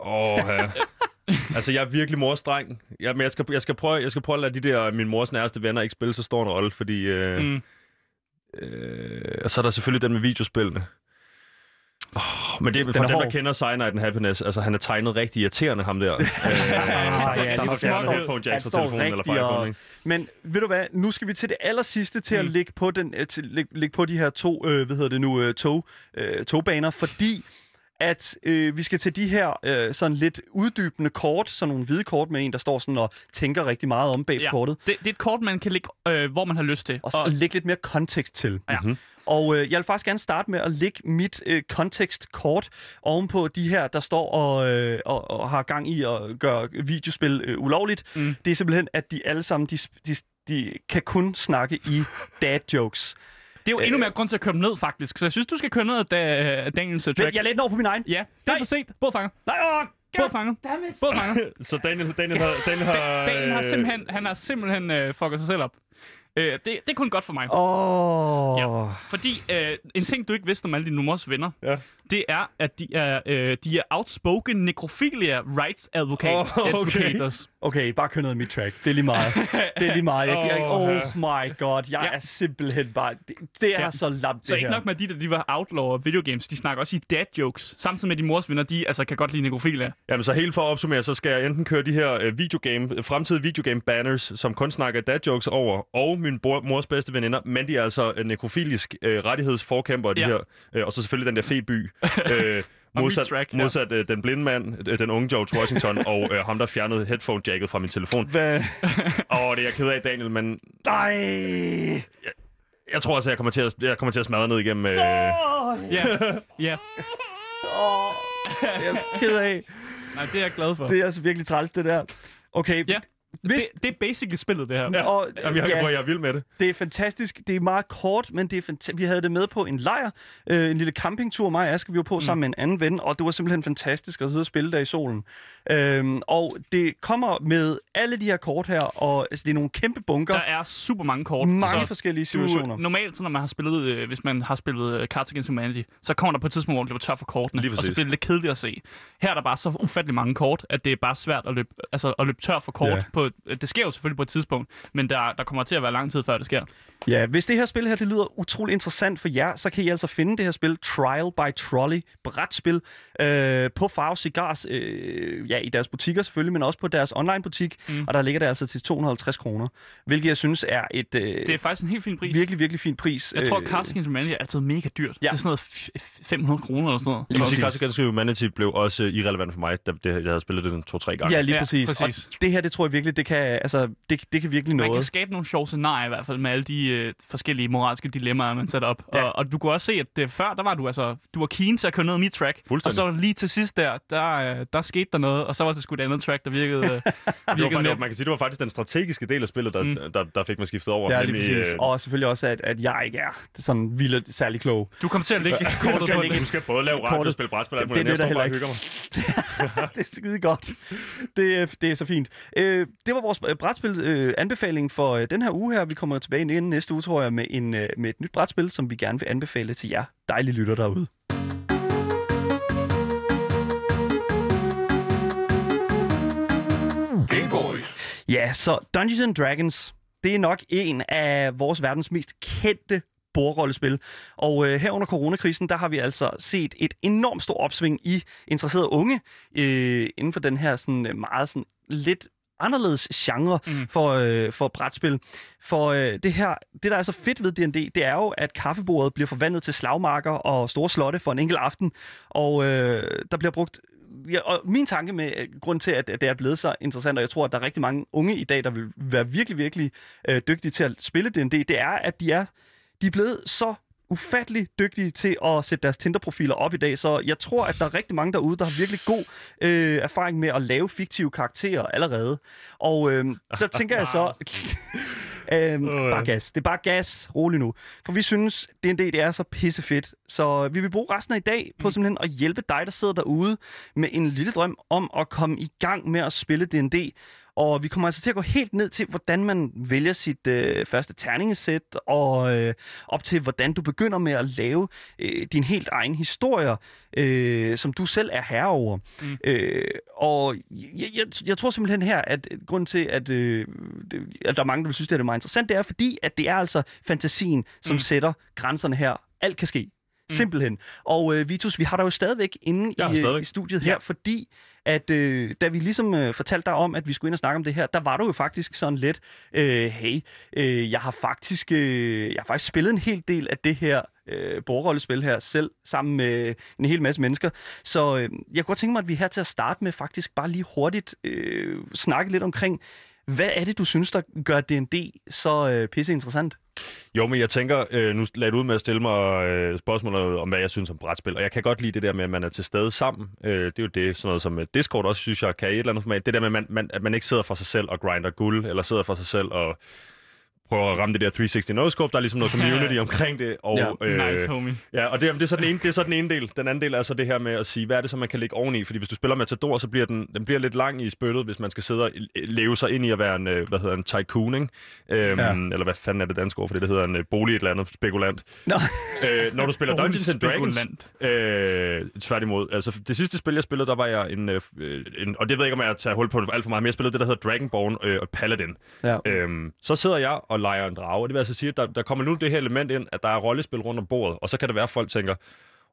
Åh, ja. Altså, jeg er virkelig mors dreng. Ja, men jeg skal, jeg, skal prøve, jeg skal prøve at lade de der min mors nærmeste venner ikke spille så stor en rolle, fordi... Øh, mm. øh, og så er der selvfølgelig den med videospillene. Oh, men det er for dem, der kender Cyanide and Happiness. Altså, han er tegnet rigtig irriterende, ham der. Æh, ja, ja, der står rigtig. Men ved du hvad, nu skal vi til det aller sidste til hmm. at lægge på, den, til, læg, læg på de her to, øh, hvad hedder det nu, øh, tog, øh, togbaner, fordi at øh, vi skal til de her øh, sådan lidt uddybende kort, sådan nogle hvide kort med en, der står sådan og tænker rigtig meget om bag ja, kortet. Det, det er et kort, man kan lægge, øh, hvor man har lyst til. Og så og... lægge lidt mere kontekst til. Ja. Mm-hmm. Og øh, jeg vil faktisk gerne starte med at lægge mit øh, kontekstkort ovenpå de her, der står og, øh, og, og har gang i at gøre videospil øh, ulovligt. Mm. Det er simpelthen, at de alle sammen de, de, de kan kun snakke i dad jokes. Det er jo endnu mere grund til at køre dem ned, faktisk. Så jeg synes, du skal køre ned af Daniels track. Vent, jeg lægger den over på min egen. Ja, det er for sent. Bådfanger. Nej, åh! Bådfanger. Bådfanger. Så Daniel, Daniel har... Daniel har, Daniel har simpelthen, han har simpelthen øh, fucket sig selv op. Øh, det, det er kun godt for mig. Oh. Ja, fordi øh, en ting, du ikke vidste om alle dine mors venner, ja. det er, at de er, øh, de er outspoken necrophilia rights advocate, oh, okay. advocates. Okay, bare kør noget af mit track. Det er lige meget. Det er lige meget. Jeg giver oh, ikke. Oh my god. Jeg ja. er simpelthen bare... Det, det er ja. så lamt, det så her. Så ikke nok med de, der de var outlaw og videogames, de snakker også i dad jokes. Samtidig med de mors venner, de altså, kan godt lide necrophilia. Jamen så helt for at opsummere, så skal jeg enten køre de her øh, videogame, fremtidige videogame banners, som kun snakker dad jokes over, og min mors bedste veninder, men de er altså øh, nekrofilisk øh, rettighedsforkæmper, de ja. her. Øh, og så selvfølgelig den der feby. øh, modsat track, ja. modsat øh, den blinde mand, øh, den unge George Washington, og øh, ham, der fjernede headphone-jacket fra min telefon. Hvad? Åh, oh, det er jeg ked af, Daniel, men... Nej! Jeg, jeg tror altså, jeg kommer til at, jeg kommer til at smadre ned igennem... Øh... Oh! Ja, ja. Åh, jeg er ked af. Nej, det er jeg glad for. Det er altså virkelig træls, det der. Okay, yeah. Hvis... Det, det er basically spillet, det her. Ja, og, Jamen, jeg, ja, jeg er vild med det. Det er fantastisk. Det er meget kort, men det er fanta- vi havde det med på en lejr. Øh, en lille campingtur, mig og Aske, vi var på mm. sammen med en anden ven, og det var simpelthen fantastisk at sidde og spille der i solen. Øhm, og det kommer med alle de her kort her, og altså, det er nogle kæmpe bunker. Der er super mange kort. Mange forskellige situationer. Du, normalt, så når man har spillet, øh, hvis man har spillet øh, Cards Against Humanity, så kommer der på et tidspunkt, hvor man bliver tør for kortene, og så bliver det lidt kedeligt at se. Her er der bare så ufattelig mange kort, at det er bare svært at løbe, altså, at løbe tør for kort yeah. på. Det sker jo selvfølgelig på et tidspunkt, men der, der kommer til at være lang tid, før det sker. Ja, hvis det her spil her, det lyder utrolig interessant for jer, så kan I altså finde det her spil, Trial by Trolley, brætspil, øh, på Farve Cigars, øh, ja, i deres butikker selvfølgelig, men også på deres online-butik, mm. og der ligger det altså til to hundrede og halvtreds kroner, hvilket jeg synes er et... Øh, det er faktisk en helt fin pris. Virkelig, virkelig fin pris. Jeg tror, at Cards Against Humanity er altid mega dyrt. Ja. Det er sådan noget fem hundrede kroner eller sådan noget. Lige præcis. Cards Against Humanity blev også irrelevant for mig, da det, jeg havde spillet det to-tre gange. Ja, lige præcis. Ja, præcis. Og det her, det tror jeg virkelig, det kan, altså, det, det kan virkelig noget. Man kan skabe nogle sjove scenarier i hvert fald med alle de øh, forskellige moralske dilemmaer, man sætter op. Ja. Og, og du kunne også se, at det, før, der var du altså, du var keen til at køre ned i mit track. Og så lige til sidst der, der, der skete der noget, og så var det sgu et andet track, der virkede, øh, virkede det var faktisk, man kan sige, det var faktisk den strategiske del af spillet, der, mm. der, der, der fik mig skiftet over. Ja, nemlig, øh, og selvfølgelig også, at, at jeg ikke er sådan vildt særlig klog. Du kom til at lægge kortet på det. Du skal både lave radio og spille brætspil, og jeg står bare og hygger mig. Det er skide godt. Det, det er så fint. Øh, det var vores brætspil-anbefaling øh, for øh, den her uge her. Vi kommer tilbage inden næste uge, tror jeg, med, en, øh, med et nyt brætspil, som vi gerne vil anbefale til jer dejlige lytter derude. Ja, så Dungeons and Dragons, det er nok en af vores verdens mest kendte bordrollespil. Og øh, her under coronakrisen, der har vi altså set et enormt stort opsving i interesserede unge øh, inden for den her sådan, meget sådan, lidt anderledes genre mm. for, øh, for brætspil. For øh, det her, det der er så fedt ved D and D, det er jo, at kaffebordet bliver forvandlet til slagmarker og store slotte for en enkelt aften. Og øh, der bliver brugt... Ja, og min tanke med grund til, at det er blevet så interessant, og jeg tror, at der er rigtig mange unge i dag, der vil være virkelig, virkelig øh, dygtige til at spille D and D, det er, at de er, de er blevet så ufattelig dygtige til at sætte deres Tinder-profiler op i dag, så jeg tror, at der er rigtig mange derude, der har virkelig god øh, erfaring med at lave fiktive karakterer allerede. Og øh, der tænker jeg så... Øhm, oh, ja. Bare gas. Det er bare gas. Rolig nu. For vi synes, D and D, det er så pissefedt. Så vi vil bruge resten af i dag på mm. simpelthen at hjælpe dig, der sidder derude, med en lille drøm om at komme i gang med at spille D and D. Og vi kommer altså til at gå helt ned til, hvordan man vælger sit øh, første terningesæt, og øh, op til, hvordan du begynder med at lave øh, din helt egen historier, øh, som du selv er herre over. Mm. Øh, og jeg, jeg, jeg tror simpelthen her, at grunden til, at, øh, at der er mange, der synes, det er meget interessant, det er fordi, at det er altså fantasien, som mm. sætter grænserne her. Alt kan ske. Simpelthen. Og øh, Vitus, vi har dig jo stadigvæk inde i, stadigvæk. i studiet her, ja. fordi at øh, da vi ligesom øh, fortalte dig om, at vi skulle ind og snakke om det her, der var du jo faktisk sådan lidt, øh, hey, øh, jeg har faktisk øh, jeg har faktisk spillet en hel del af det her øh, bordrollespil her selv, sammen med en hel masse mennesker. Så øh, jeg kunne godt tænke mig, at vi her til at starte med faktisk bare lige hurtigt øh, snakke lidt omkring, hvad er det, du synes, der gør D and D så øh, pisse interessant? Jo, men jeg tænker, øh, nu lad ud med at stille mig øh, spørgsmål om, hvad jeg synes om brætspil. Og jeg kan godt lide det der med, at man er til stede sammen. Øh, det er jo det, sådan noget som Discord også synes, jeg kan i et eller andet format. Det der med, at man, man, at man ikke sidder for sig selv og grinder guld, eller sidder for sig selv og prøver at ramme det der tre hundrede og tres no-scope. Der er ligesom noget community omkring det. Og, ja, øh, nice, homie. Ja, og det, det, er så den ene, det er så den ene del. Den anden del er så det her med at sige, hvad er det, som man kan lægge oveni? Fordi hvis du spiller Matador, så bliver den, den bliver lidt lang i spyttet, hvis man skal sidde og leve sig ind i at være en, hvad hedder en tycoon, ikke? Øhm, ja. Eller hvad fanden er det danske ord? Fordi det hedder en bolig et eller andet spekulant. No. Øh, når du spiller Dungeons and Dragons, øh, tværtimod. Altså det sidste spil, jeg spillede, der var jeg en, øh, en og det ved jeg ikke, om jeg tager hul på det alt for meget, men jeg spillede det, der hedder Dragonborn øh, og Paladin. Ja. Øhm, så sidder jeg og leger en drage. Det vil altså sige, at der, der kommer nu det her element ind, at der er rollespil rundt om bordet, og så kan det være, at folk tænker,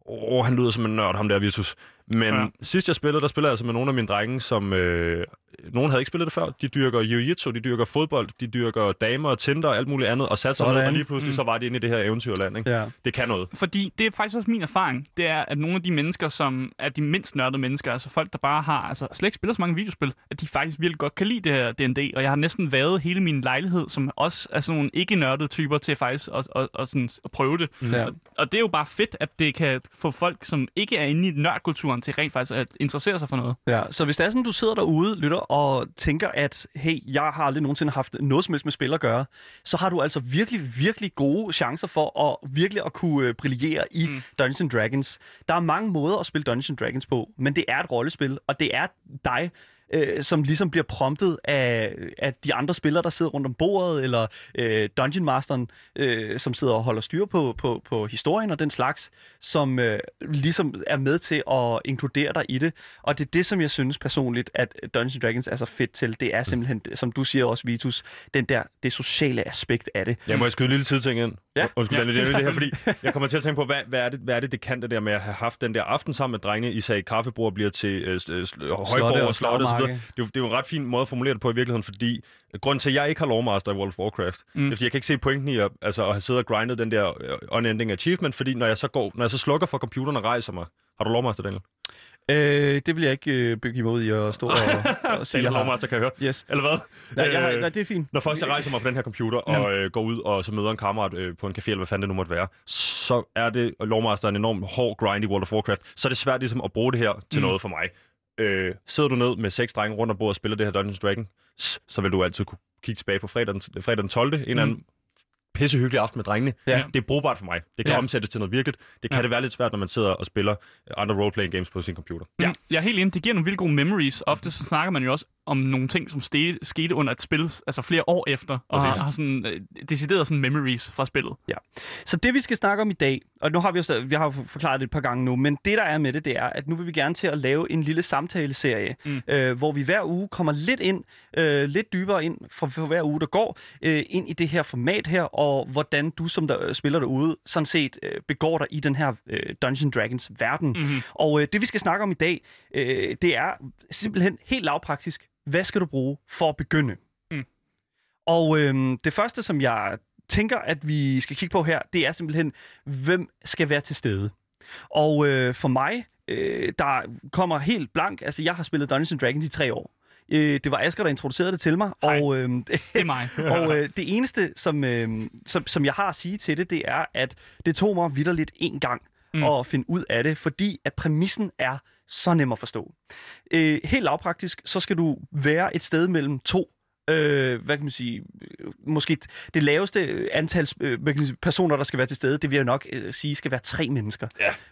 åh, han lyder som en nørd, ham der Vitus. Men ja. sidst jeg spillede, der spillede jeg altså med nogle af mine drenge, som... Øh, nogen havde ikke spillet det før. De dyrker jiu-jitsu, de dyrker fodbold, de dyrker damer og Tinder og alt muligt andet, og satte sig ned, og lige pludselig mm. så var de inde i det her eventyrland, ikke? Ja. Det kan noget. Fordi det er faktisk også min erfaring, det er, at nogle af de mennesker, som er de mindst nørdede mennesker, altså folk, der bare har altså, slet ikke spiller så mange videospil, at de faktisk virkelig godt kan lide det her D and D, og jeg har næsten været hele min lejlighed, som også er sådan nogle ikke-nørdede typer til faktisk at, at, at, at, at prøve det. Ja. Og, og det er jo bare fedt, at det kan få folk, som ikke er inde i nørd komme til rent faktisk at interessere sig for noget. Ja, så hvis det er sådan, du sidder derude, lytter, og tænker, at hey, jeg har aldrig nogensinde haft noget som helst med spil at gøre, så har du altså virkelig, virkelig gode chancer for at virkelig at kunne brillere i mm. Dungeons and Dragons. Der er mange måder at spille Dungeons and Dragons på, men det er et rollespil, og det er dig, Øh, som ligesom bliver promptet af, af de andre spillere, der sidder rundt om bordet, eller øh, Dungeon Masteren, øh, som sidder og holder styr på, på, på historien og den slags, som øh, ligesom er med til at inkludere dig i det. Og det er det, som jeg synes personligt, at Dungeons and Dragons er så fedt til. Det er simpelthen, som du siger også, Vitus, den der, det sociale aspekt af det. Ja, må jeg skyde en lille tidting ind? Ja. Undskyld, ja. Jeg, jeg vil det her, fordi jeg kommer til at tænke på, hvad, hvad, er, det, hvad er det, det kan det der med at have haft den der aften sammen med drengene, I sagde kaffebord og bliver til øh, øh, højborg og slottet. Okay. Det, er jo, det er jo en ret fin måde at formulere det på i virkeligheden, fordi grunden til, at jeg ikke har loremaster i World of Warcraft, mm. det er, fordi jeg kan ikke se pointen i at, altså, at have siddet og grindet den der unending achievement, fordi når jeg så, går, når jeg så slukker for computeren og rejser mig. Har du loremaster, Daniel? Øh, det vil jeg ikke øh, bygge imod i at stå og, og sige, jeg har. Loremaster, kan jeg høre. Yes. Eller hvad? Nej, jeg har, nej, det er fint. Når først jeg rejser mig fra den her computer og øh, går ud og så møder en kammerat øh, på en café, eller hvad fanden det nu måtte være, så er det loremaster en enorm hård grind i World of Warcraft. Så er det svært ligesom, at bruge det her til mm. noget for mig. Øh, sidder du ned med seks drenge rundt om bordet og spiller det her Dungeons and Dragons, så vil du altid kunne kigge tilbage på fredag den, fredag den tolvte. En eller anden mm. pissehyggelig aften med drengene. Ja. Det er brugbart for mig. Det kan ja. omsættes til noget virkeligt. Det kan ja. det være lidt svært, når man sidder og spiller andre roleplaying games på sin computer. Ja. Mm. Jeg er helt enig. Det giver nogle vildt gode memories. Ofte så snakker man jo også om nogle ting, som ste- skete under et spil, altså flere år efter, og har, har sådan, øh, decideret sådan memories fra spillet. Ja. Så det, vi skal snakke om i dag, og nu har vi jo vi har forklaret det et par gange nu, men det, der er med det, det er, at nu vil vi gerne til at lave en lille samtaleserie, mm. øh, hvor vi hver uge kommer lidt ind, øh, lidt dybere ind fra for hver uge, der går, øh, ind i det her format her, og hvordan du som der, spiller derude, sådan set øh, begår dig i den her øh, Dungeons and Dragons verden. Mm-hmm. Og øh, det, vi skal snakke om i dag, øh, det er simpelthen helt lavpraktisk. Hvad skal du bruge for at begynde? Mm. Og øhm, det første, som jeg tænker, at vi skal kigge på her, det er simpelthen, hvem skal være til stede? Og øh, for mig, øh, der kommer helt blank, altså jeg har spillet Dungeons and Dragons i tre år. Øh, det var Asger, der introducerede det til mig. Hej. Og, øh, det er mig. og øh, det eneste, som, øh, som, som jeg har at sige til det, det er, at det tog mig vitterligt en gang mm. at finde ud af det, fordi at præmissen er så nem at forstå. Øh, helt lavpraktisk, så skal du være et sted mellem to, øh, hvad kan man sige, måske det laveste antal øh, man kan sige, personer, der skal være til stede, det vil jeg nok øh, sige, skal være tre mennesker.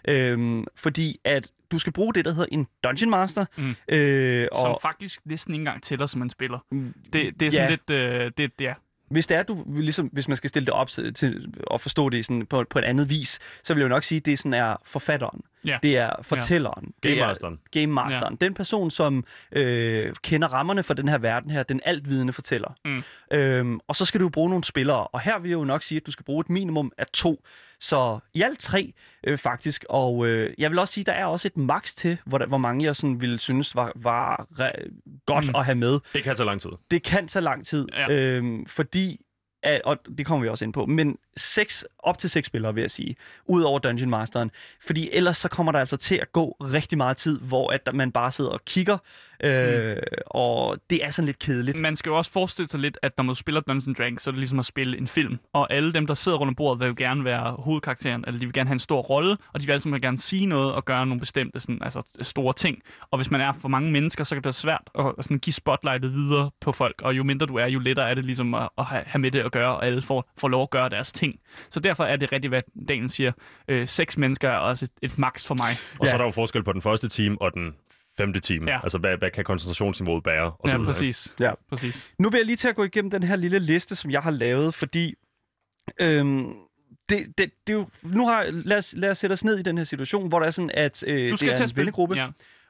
Ja. Øh, fordi at du skal bruge det, der hedder en Dungeon Master. Mm. Øh, og som faktisk næsten ikke engang tæller, som man spiller. Mm, det, det er sådan ja. lidt, øh, det, det er. Hvis det er, du ligesom, hvis man skal stille det op til at forstå det sådan på, på en anden vis, så vil jeg jo nok sige, at det sådan er forfatteren, yeah. det er fortælleren, yeah. game masteren, game masteren, yeah. den person, som øh, kender rammerne for den her verden her, den altvidende fortæller. Mm. Øhm, og så skal du bruge nogle spillere, og her vil jeg jo nok sige, at du skal bruge et minimum af to, så i alt tre øh, faktisk. Og øh, jeg vil også sige, at der er også et maks til, hvor, der, hvor mange jeg sådan ville synes var, var re- godt mm. at have med. Det kan tage lang tid. Det kan tage lang tid, ja. øhm, fordi At, og det kommer vi også ind på, men seks, op til seks spillere, vil jeg sige, ud over Dungeon Masteren. Fordi ellers så kommer der altså til at gå rigtig meget tid, hvor at man bare sidder og kigger, øh, mm. og det er sådan lidt kedeligt. Man skal jo også forestille sig lidt, at når man spiller Dungeons and Dragons, så er det ligesom at spille en film. Og alle dem, der sidder rundt om bordet, vil jo gerne være hovedkarakteren, eller de vil gerne have en stor rolle, og de vil altså gerne sige noget og gøre nogle bestemte sådan, altså store ting. Og hvis man er for mange mennesker, så kan det være svært at sådan, give spotlightet videre på folk, og jo mindre du er, jo lettere er det ligesom at, at have med det at gøre, og alle får, får lov at gøre deres ting. Så derfor er det rigtigt, hvad Daniel siger. Øh, seks mennesker er også et, et maks for mig. Og ja. så er der jo forskel på den første time og den femte time. Ja. Altså, hvad, hvad kan koncentrationsniveauet bære? Og ja, præcis. ja, præcis. Nu vil jeg lige til at gå igennem den her lille liste, som jeg har lavet, fordi øhm Det, det, det jo, nu har, lad, os, lad os sætte os ned i den her situation, hvor der er sådan, at øh, det er en vennegruppe. Ja.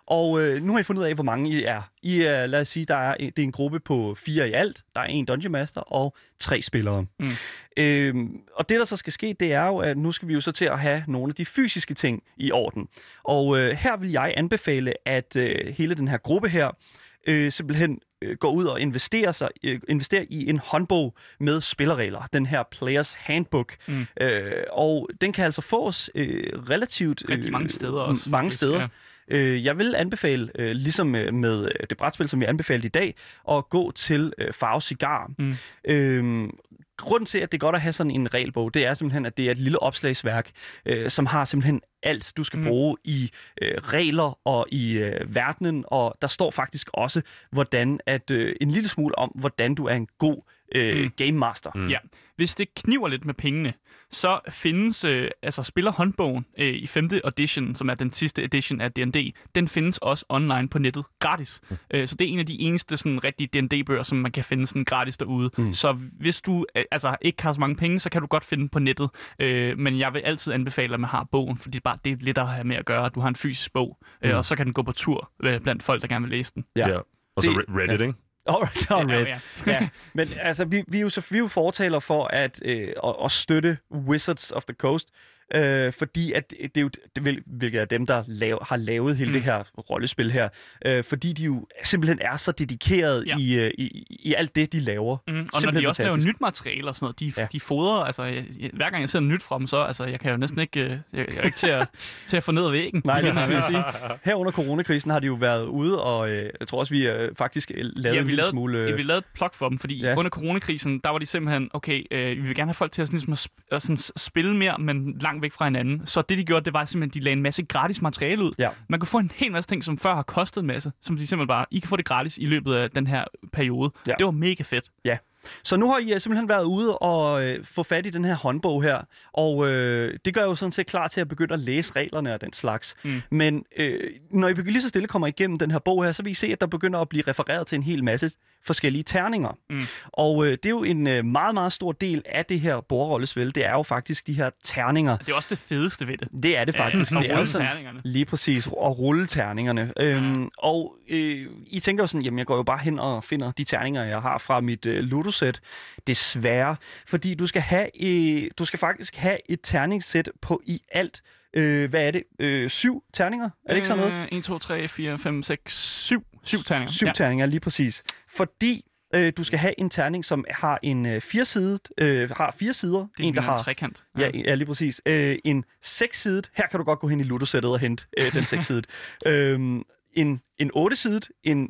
Og øh, nu har I fundet ud af, hvor mange I er. I er, lad os sige, der er, det er en gruppe på fire i alt. Der er en Dungeon Master og tre spillere. Mm. Øhm, og det, der så skal ske, det er jo, at nu skal vi jo så til at have nogle af de fysiske ting i orden. Og øh, her vil jeg anbefale, at øh, hele den her gruppe her øh, simpelthen øh, går ud og investerer, sig, øh, investerer i en håndbog med spilleregler. Den her Players Handbook. Mm. Øh, og den kan altså fås øh, relativt øh, rigtig mange steder også. Mange faktisk, steder. Ja. Jeg vil anbefale, ligesom med det brætspil, som vi anbefalede i dag, at gå til Farve Cigar. Mm. grund til, at det er godt at have sådan en regelbog, det er simpelthen, at det er et lille opslagsværk, øh, som har simpelthen alt, du skal mm. bruge i øh, regler og i øh, verdenen, og der står faktisk også, hvordan at øh, en lille smule om, hvordan du er en god øh, mm. game master. Mm. Ja. Hvis det kniver lidt med pengene, så findes øh, altså spillerhåndbogen øh, i femte edition, som er den sidste edition af D and D, den findes også online på nettet gratis. Mm. Øh, så det er en af de eneste sådan rigtige D and D-bøger, som man kan finde sådan gratis derude. Mm. Så hvis du øh, altså ikke har så mange penge, så kan du godt finde den på nettet. Øh, men jeg vil altid anbefale, at man har bogen, fordi bare det er lidt at have med at gøre, at du har en fysisk bog, øh, mm. og så kan den gå på tur øh, blandt folk, der gerne vil læse den. Ja, ja. Og så re- Reddit, ikke? Ja. Alright, alright. Ja, ja. Ja. Men altså, vi, vi er jo så vi er jo fortaler for at, øh, at, at støtte Wizards of the Coast, øh, fordi at det er jo, det, hvilket er dem, der laver, har lavet hele mm. det her rollespil her, øh, fordi de jo simpelthen er så dedikeret ja. i, i, i alt det, de laver. Mm. Og simpelthen når de også fantastisk. Laver nyt materiale og sådan noget, de, ja. de fodrer, altså jeg, hver gang jeg ser nyt fra dem, så altså, jeg kan jo næsten ikke, jeg, jeg er ikke til at, til at få ned ad væggen. Nej, det vil jeg sige. Her under coronakrisen har de jo været ude, og øh, jeg tror også, vi øh, faktisk lavede ja, en lille smule... Øh... Ja, vi lavede et plug for dem, fordi ja. under coronakrisen, der var de simpelthen, okay, øh, vi vil gerne have folk til at, sådan, ligesom, at, sp- at sådan, spille mere, men langt væk fra hinanden. Så det, de gjorde, det var simpelthen, at de lagde en masse gratis materiale ud. Ja. Man kunne få en hel masse ting, som før har kostet en masse, som de simpelthen bare, I kan få det gratis i løbet af den her periode. Ja. Det var mega fedt. Ja. Så nu har I simpelthen været ude og øh, få fat i den her håndbog her, og øh, det gør jo sådan set klar til at begynde at læse reglerne og den slags. Mm. Men øh, når I lige så stille kommer igennem den her bog her, så vil I se, at der begynder at blive refereret til en hel masse forskellige terninger. Mm. Og øh, det er jo en øh, meget, meget stor del af det her bordrollespil, det er jo faktisk de her terninger. Det er også det fedeste ved det. Det er det faktisk. Og det er sådan, lige præcis, og rulleterningerne. Øhm, ja. Og øh, I tænker jo sådan, jamen jeg går jo bare hen og finder de terninger, jeg har fra mit øh, Ludus. Sæt, desværre, fordi du skal have øh, du skal faktisk have et terningssæt på i alt øh, hvad er det øh, syv terninger er det øh, ikke sådan noget en to tre fire fem seks syv syv terninger syv ja. terninger lige præcis, fordi øh, du skal have en terning som har en øh, firesidet øh, har fire sider, det en der har en trekant. Ja, ja, lige præcis. Øh, en sekssidet, her kan du godt gå hen i ludosættet og hente øh, den sekssidet. øhm, en en ottesidet, en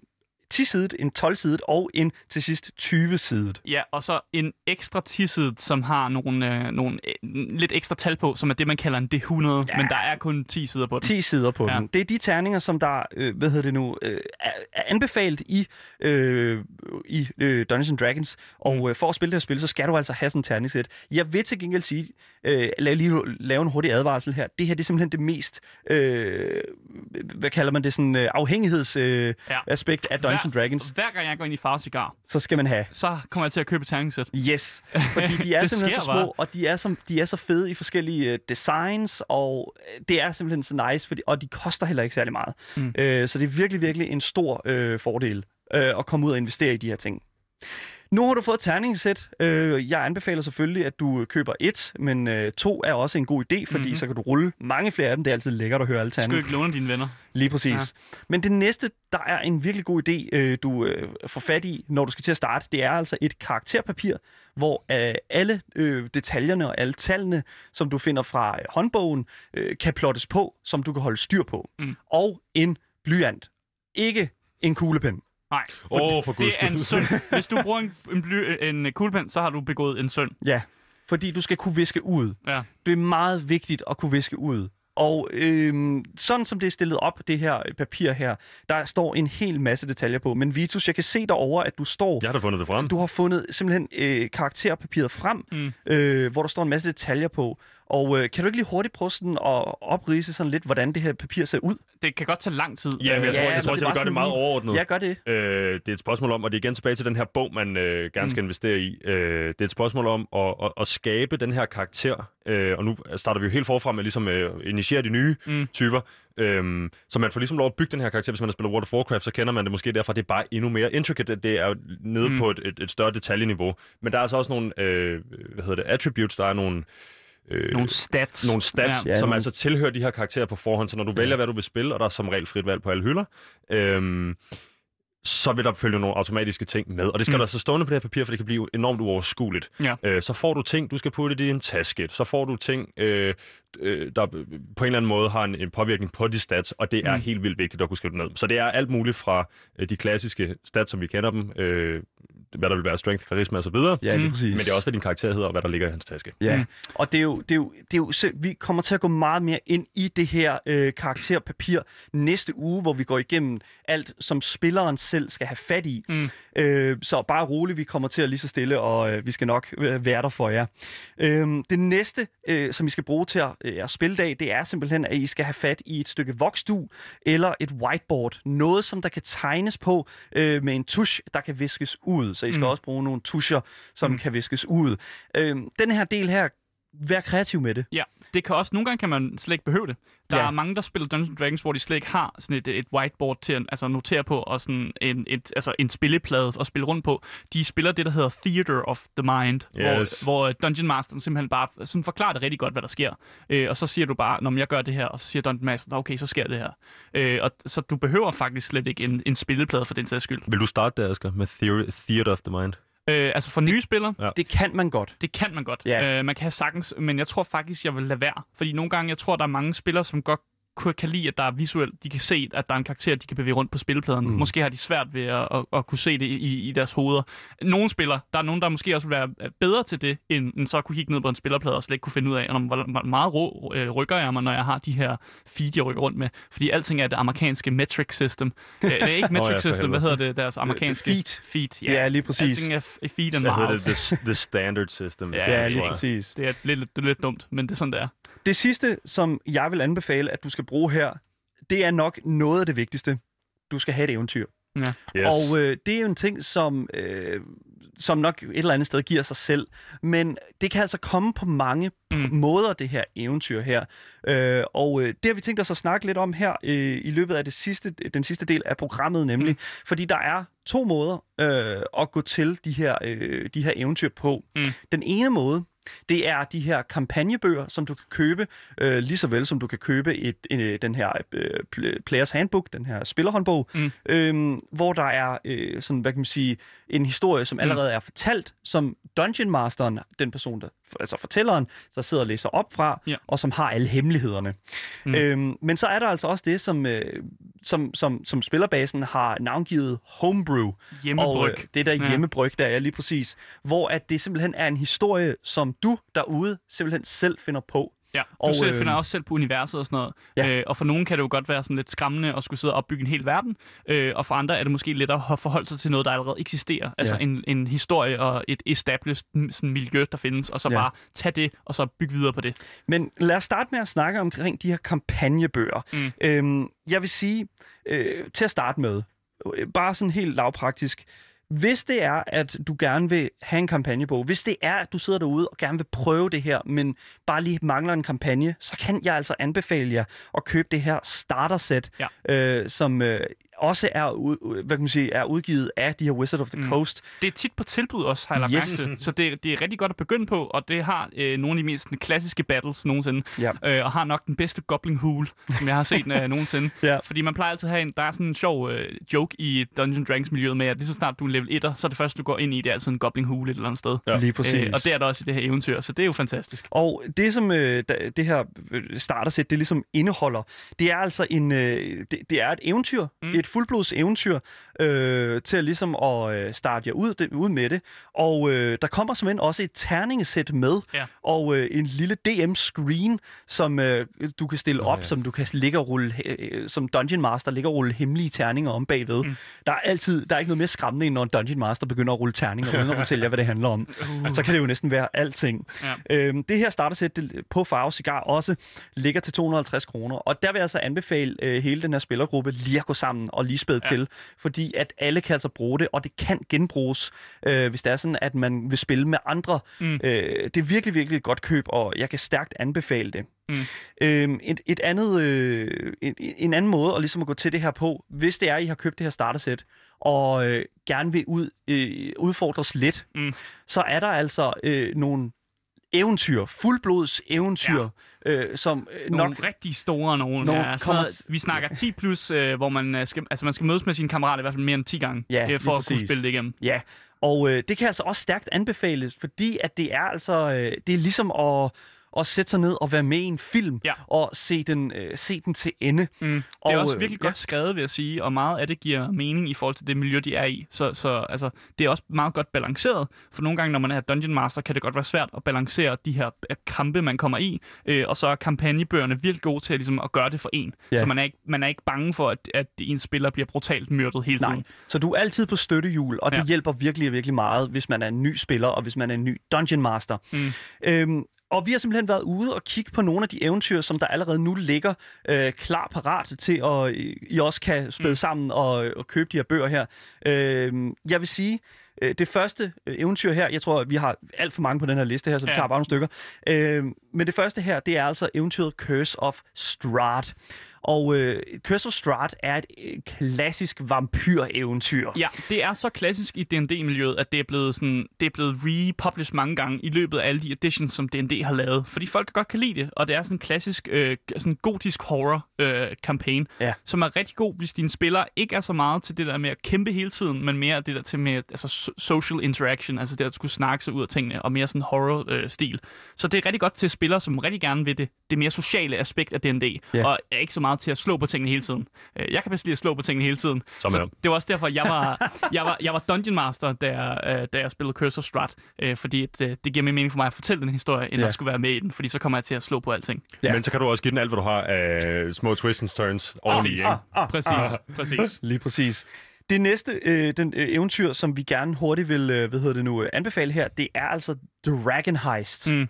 ti-sidet, en tolv-sidet og en til sidst tyve-sidet. Ja, og så en ekstra ti-sidet, som har nogle, øh, nogle øh, lidt ekstra tal på, som er det, man kalder en D hundrede, ja. Men der er kun ti sider på den. ti sider på ja. den. Det er de terninger, som der, øh, hvad hedder det nu, øh, er, er anbefalt i, øh, i øh, Dungeons and Dragons, og øh, for at spille det her spil, så skal du altså have sådan en terningssæt. Jeg vil til gengæld sige, øh, lad lige lave en hurtig advarsel her. Det her, det er simpelthen det mest, øh, hvad kalder man det, sådan øh, afhængighedsaspekt øh, ja. af Dungeons and Dragons. Hver gang jeg går ind i Farve Cigar, så skal man have. Så kommer jeg til at købe terningssæt. Yes, fordi de er simpelthen så små, bare. og de er, som, de er så fede i forskellige uh, designs, og det er simpelthen så nice, fordi, og de koster heller ikke særlig meget. Mm. Uh, så det er virkelig, virkelig en stor uh, fordel uh, at komme ud og investere i de her ting. Nu har du fået terningssæt. Jeg anbefaler selvfølgelig, at du køber et, men to er også en god idé, fordi mm-hmm. så kan du rulle mange flere af dem. Det er altid lækkert at høre alle terninger. Du skal ikke låne dine venner. Lige præcis. Ja. Men det næste, der er en virkelig god idé, du får fat i, når du skal til at starte, det er altså et karakterpapir, hvor alle detaljerne og alle tallene, som du finder fra håndbogen, kan plottes på, som du kan holde styr på. Mm. Og en blyant. Ikke en kuglepen. Nej, for oh, for det er en synd. Hvis du bruger en, en, bly, en kuglepen, så har du begået en synd. Ja, fordi du skal kunne viske ud. Ja. Det er meget vigtigt at kunne viske ud. Og øhm, sådan som det er stillet op, det her papir her, der står en hel masse detaljer på. Men Vitus, jeg kan se derovre, at du står... Jeg har da fundet det frem. Du har fundet simpelthen øh, karakterpapiret frem, mm. øh, hvor der står en masse detaljer på. Og øh, kan du ikke lige hurtigt prøve sådan at opridse sådan lidt, hvordan det her papir ser ud? Det kan godt tage lang tid. Ja, men jeg tror, ja, jeg, jeg, tror, jeg, jeg vil gøre det meget overordnet. Ja, gør det. Øh, det er et spørgsmål om, og det er igen tilbage til den her bog, man øh, gerne skal mm. investere i. Øh, det er et spørgsmål om at, at, at skabe den her karakter. Øh, og nu starter vi jo helt forfra med ligesom øh, initiere de nye mm. typer. Øhm, så man får ligesom lov at bygge den her karakter. Hvis man har spillet World of Warcraft, så kender man det måske derfor, det er bare endnu mere intricate. Det er nede mm. på et, et, et større detaljeniveau. Men der er så også nogle øh, hvad hedder det, attributes, der er nogle... Øh, nogle stats, nogle stats ja. som altså tilhører de her karakterer på forhånd. Så når du vælger, hvad du vil spille, og der er som regel frit valg på alle hylder, øh, så vil der følge nogle automatiske ting med. Og det skal mm. der så stående på det her papir, for det kan blive enormt uoverskueligt. Ja. Øh, så får du ting, du skal putte det i en taske. Så får du ting, øh, der på en eller anden måde har en, en påvirkning på de stats, og det er mm. helt vildt vigtigt at kunne skrive det ned. Så det er alt muligt fra øh, de klassiske stats, som vi kender dem, øh, hvad der vil være strength, karisma og så videre. Ja, det er præcis. Men det er også, hvad din karakter hedder, og hvad der ligger i hans taske. Ja, mm. og det er, jo, det, er jo, det er jo... Vi kommer til at gå meget mere ind i det her øh, karakterpapir næste uge, hvor vi går igennem alt, som spilleren selv skal have fat i. Mm. Øh, så bare roligt, vi kommer til at lige så stille, og øh, vi skal nok være der for jer. Øh, det næste, øh, som I skal bruge til at øh, spille dag, det er simpelthen, at I skal have fat i et stykke voksdug eller et whiteboard. Noget, som der kan tegnes på øh, med en tusch, der kan viskes ud. Så I skal mm. også bruge nogle tuscher, som mm. kan viskes ud. Øh, den her del her, vær kreativ med det. Ja, det kan også, nogle gange kan man slet ikke behøve det. Der ja. er mange, der spiller Dungeons and Dragons, hvor de slet ikke har sådan et, et whiteboard til at altså notere på, og sådan en, et, altså en spilleplade at spille rundt på. De spiller det, der hedder Theater of the Mind, yes. hvor, hvor Dungeon Masteren simpelthen bare sådan forklarer det rigtig godt, hvad der sker. Øh, og så siger du bare, når jeg gør det her, og så siger Dungeon Masteren, okay, så sker det her. Øh, og, så du behøver faktisk slet ikke en, en spilleplade for den sags skyld. Vil du starte der, Asger, med theory, Theater of the Mind? Øh, altså for nye det, spillere. Ja. Det kan man godt. Det kan man godt. Yeah. Øh, man kan sagtens, men jeg tror faktisk, jeg vil lade være. Fordi nogle gange, jeg tror, der er mange spillere, som godt kan lide, at der er visuelt. De kan se, at der er en karakter, de kan bevæge rundt på spillepladen. Mm. Måske har de svært ved at, at, at kunne se det i, i deres hoveder. Nogle spillere, der er nogen, der måske også vil være bedre til det, end, end så at kunne kigge ned på en spillerplade og slet ikke kunne finde ud af, hvor meget rå, øh, rykker jeg mig, når jeg har de her feed, jeg rykker rundt med. Fordi alting er det amerikanske metric system. Øh, det er ikke metric oh, ja, system, hvad hedder det? Deres amerikanske feed. feed ja. ja, lige præcis. Alting er f- feed and miles. The, the standard system. Ja, ja, lige præcis. Det er lidt, lidt, lidt dumt, men det er sådan, det er. Det sidste, som jeg vil anbefale, at du skal bruge her, det er nok noget af det vigtigste. Du skal have et eventyr. Ja. Yes. Og øh, det er jo en ting, som, øh, som nok et eller andet sted giver sig selv. Men det kan altså komme på mange mm. måder, det her eventyr her. Øh, og øh, det har vi tænkt os at snakke lidt om her øh, i løbet af det sidste, den sidste del af programmet nemlig. Mm. Fordi der er to måder øh, at gå til de her, øh, de her eventyr på. Mm. Den ene måde, det er de her kampagnebøger, som du kan købe, øh, lige så vel som du kan købe et, en, den her øh, Players Handbook, den her spillerhåndbog, mm. øh, hvor der er øh, sådan, hvad kan man sige, en historie, som allerede er fortalt, som Dungeon Masteren, den person, der, altså fortælleren, der sidder og læser op fra, ja. og som har alle hemmelighederne. Mm. Øh, men så er der altså også det, som, øh, som, som, som spillerbasen har navngivet homebrew. Hjemmebryg. Og, øh, det der ja. hjemmebryg, der er lige præcis, hvor at det simpelthen er en historie, som du derude simpelthen selv finder på. Ja, du og, selv finder øh, også selv på universet og sådan noget. Ja. Øh, og for nogen kan det jo godt være sådan lidt skræmmende at skulle sidde og opbygge en hel verden. Øh, og for andre er det måske lettere at forholde sig til noget, der allerede eksisterer. Altså ja. en, en historie og et established sådan miljø, der findes. Og så ja. bare tage det og så bygge videre på det. Men lad os starte med at snakke omkring de her kampagnebøger. Mm. Øhm, jeg vil sige, øh, til at starte med, øh, bare sådan helt lavpraktisk. Hvis det er, at du gerne vil have en kampagnebog, hvis det er, at du sidder derude og gerne vil prøve det her, men bare lige mangler en kampagne, så kan jeg altså anbefale jer at købe det her starter-sæt, ja. øh, som øh, også er, ud, hvad kan man sige, er udgivet af de her Wizards of the mm. Coast. Det er tit på tilbud også, har jeg lagt yes. mærke til, så det, det er rigtig godt at begynde på, og det har øh, nogle af de mest klassiske battles nogensinde, ja. øh, og har nok den bedste Goblin Hule, som jeg har set øh, nogensinde. Ja. Fordi man plejer altid at have en, der er sådan en sjov øh, joke i Dungeons and Dragons-miljøet med, at lige så snart du er level etter, så er det første, du går ind i, det er altså en Goblin Hule et eller andet sted. Ja. Lige præcis. Øh, og det er der også i det her eventyr, så det er jo fantastisk. Og det, som øh, det her startersæt, det ligesom indeholder, det er altså en, øh, det, det er et eventyr, mm. et fuldblods eventyr øh, til at ligesom at øh, starte jer ud, det, ud med det. Og øh, der kommer simpelthen også et terningesæt med, ja. og øh, en lille D M-screen, som øh, du kan stille oh, op, ja. som du kan ligge og rulle, øh, som Dungeon Master ligger og rulle hemmelige terninger om bagved. Mm. Der er altid, der er ikke noget mere skræmmende, end når en Dungeon Master begynder at rulle terninger, uden at fortælle jer, hvad det handler om. Uh. Altså, så kan det jo næsten være alting. Ja. Øhm, det her startersæt på Farve Cigar også ligger til to hundrede og halvtreds kroner, og der vil jeg altså anbefale øh, hele den her spillergruppe lige at gå sammen og lige spæde ja. til, fordi at alle kan altså bruge det, og det kan genbruges, øh, hvis det er sådan, at man vil spille med andre. Mm. Øh, det er virkelig, virkelig et godt køb, og jeg kan stærkt anbefale det. Mm. Øhm, et, et andet, øh, en, en anden måde at, ligesom at gå til det her på, hvis det er, at I har købt det her startersæt, og øh, gerne vil ud, øh, udfordres lidt, mm. så er der altså øh, nogle eventyr, fuldblods eventyr, ja. øh, som øh, nogle nok rigtig store nogen. Ja, kommer... Vi snakker ti plus, øh, hvor man skal, altså man skal mødes med sine kammerater i hvert fald mere end ti gange, ja, øh, for at præcis. kunne spille det igennem. Ja, og øh, det kan altså også stærkt anbefales, fordi at det er altså øh, det er ligesom at og sætte sig ned og være med i en film, ja. Og se den, øh, se den til ende. Mm. Det er og, også virkelig øh, godt ja. skrevet, vil jeg sige, og meget af det giver mening i forhold til det miljø, de er i. Så, så altså, det er også meget godt balanceret, for nogle gange, når man er Dungeon Master, kan det godt være svært at balancere de her kampe, man kommer i, øh, og så er kampagnebøgerne virkelig gode til ligesom, at gøre det for en. Ja. Så man er, ikke, man er ikke bange for, at, at ens spiller bliver brutalt myrdet hele tiden. Nej. Så du er altid på støttehjul, og det ja. hjælper virkelig, virkelig meget, hvis man er en ny spiller, og hvis man er en ny Dungeon Master. Mm. Øhm, og vi har simpelthen været ude og kigge på nogle af de eventyr, som der allerede nu ligger øh, klar parat til, og I også kan spille mm. sammen og, og købe de her bøger her. Øhm, jeg vil sige, øh, det første eventyr her, jeg tror, vi har alt for mange på den her liste her, så vi ja. tager bare nogle stykker. Øhm, men det første her, det er altså eventyret Curse of Strahd. Og øh, Curse of Strahd er et øh, klassisk vampyreventyr. Ja, det er så klassisk i D and D-miljøet, at det er blevet sådan, det er blevet republished mange gange i løbet af alle de editions, som D and D har lavet. Fordi folk godt kan lide det, og det er sådan en klassisk øh, sådan gotisk horror-kampagne, øh, ja. som er rigtig god, hvis dine spillere ikke er så meget til det der med at kæmpe hele tiden, men mere det der til med altså social interaction, altså det at skulle snakke sig ud af tingene, og mere sådan horror-stil. Øh, så det er rigtig godt til spillere, som rigtig gerne vil det, det mere sociale aspekt af D and D, ja. og er ikke så meget til at slå på tingene hele tiden. Jeg kan bedst lide at slå på tingene hele tiden. Så det var også derfor, jeg var, jeg var, jeg var Dungeon Master, da jeg, da jeg spillede Curse of Strahd, fordi det, det giver mere mening for mig at fortælle den historie, end ja. at skulle være med i den, fordi så kommer jeg til at slå på alting. Ja. Men så kan du også give den alt, hvad du har af uh, små twists and turns oveni, ikke? Ah, ah, præcis, ah, ah. præcis. Lige præcis. Det næste øh, den, øh, eventyr, som vi gerne hurtigt vil øh, hvad hedder det nu, øh, anbefale her, det er altså Dragon Heist. Mm.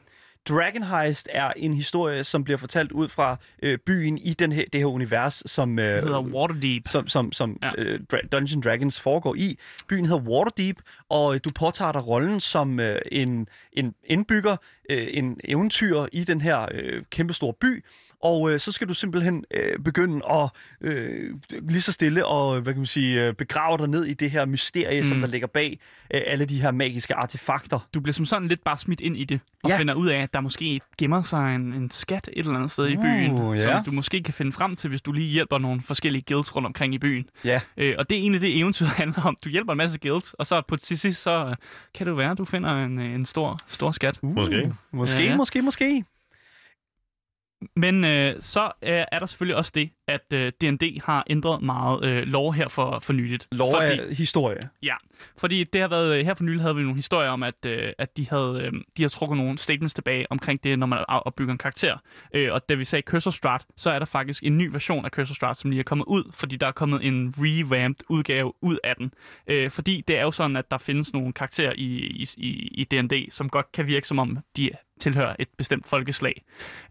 Dragon Heist er en historie, som bliver fortalt ud fra øh, byen i den her, det her univers, som øh, hedder Waterdeep, som, som, som ja. øh, Dungeons and Dragons foregår i. Byen hedder Waterdeep, og øh, du påtager dig rollen som øh, en, en indbygger, øh, en eventyr i den her øh, kæmpestore by, og øh, så skal du simpelthen øh, begynde at øh, lige så stille og hvad kan man sige, øh, begrave dig ned i det her mysterie, mm. som der ligger bag øh, alle de her magiske artefakter. Du bliver som sådan lidt bare smidt ind i det, og ja. finder ud af, at der måske gemmer sig en, en skat et eller andet sted uh, i byen, yeah. som du måske kan finde frem til, hvis du lige hjælper nogle forskellige guilds rundt omkring i byen. Yeah. Øh, og det er egentlig det, eventyret handler om. Du hjælper en masse guilds, og så på til sidst, så kan det være, at du finder en, en stor, stor skat. Uh, måske. Måske, ja, ja. måske, måske. Men øh, så øh, er der selvfølgelig også det, at øh, D and D har ændret meget øh, lore her for, for nyligt. Lore er historie? Ja, fordi det har været, her for nyligt havde vi nogle historier om, at, øh, at de, havde, øh, de havde trukket nogle statements tilbage omkring det, når man opbygger en karakter. Øh, og da vi sagde Curse of Strahd, så er der faktisk en ny version af Curse of Strahd, som lige er kommet ud, fordi der er kommet en revamped udgave ud af den. Øh, fordi det er jo sådan, at der findes nogle karakterer i, i, i D and D, som godt kan virke som om de tilhører et bestemt folkeslag.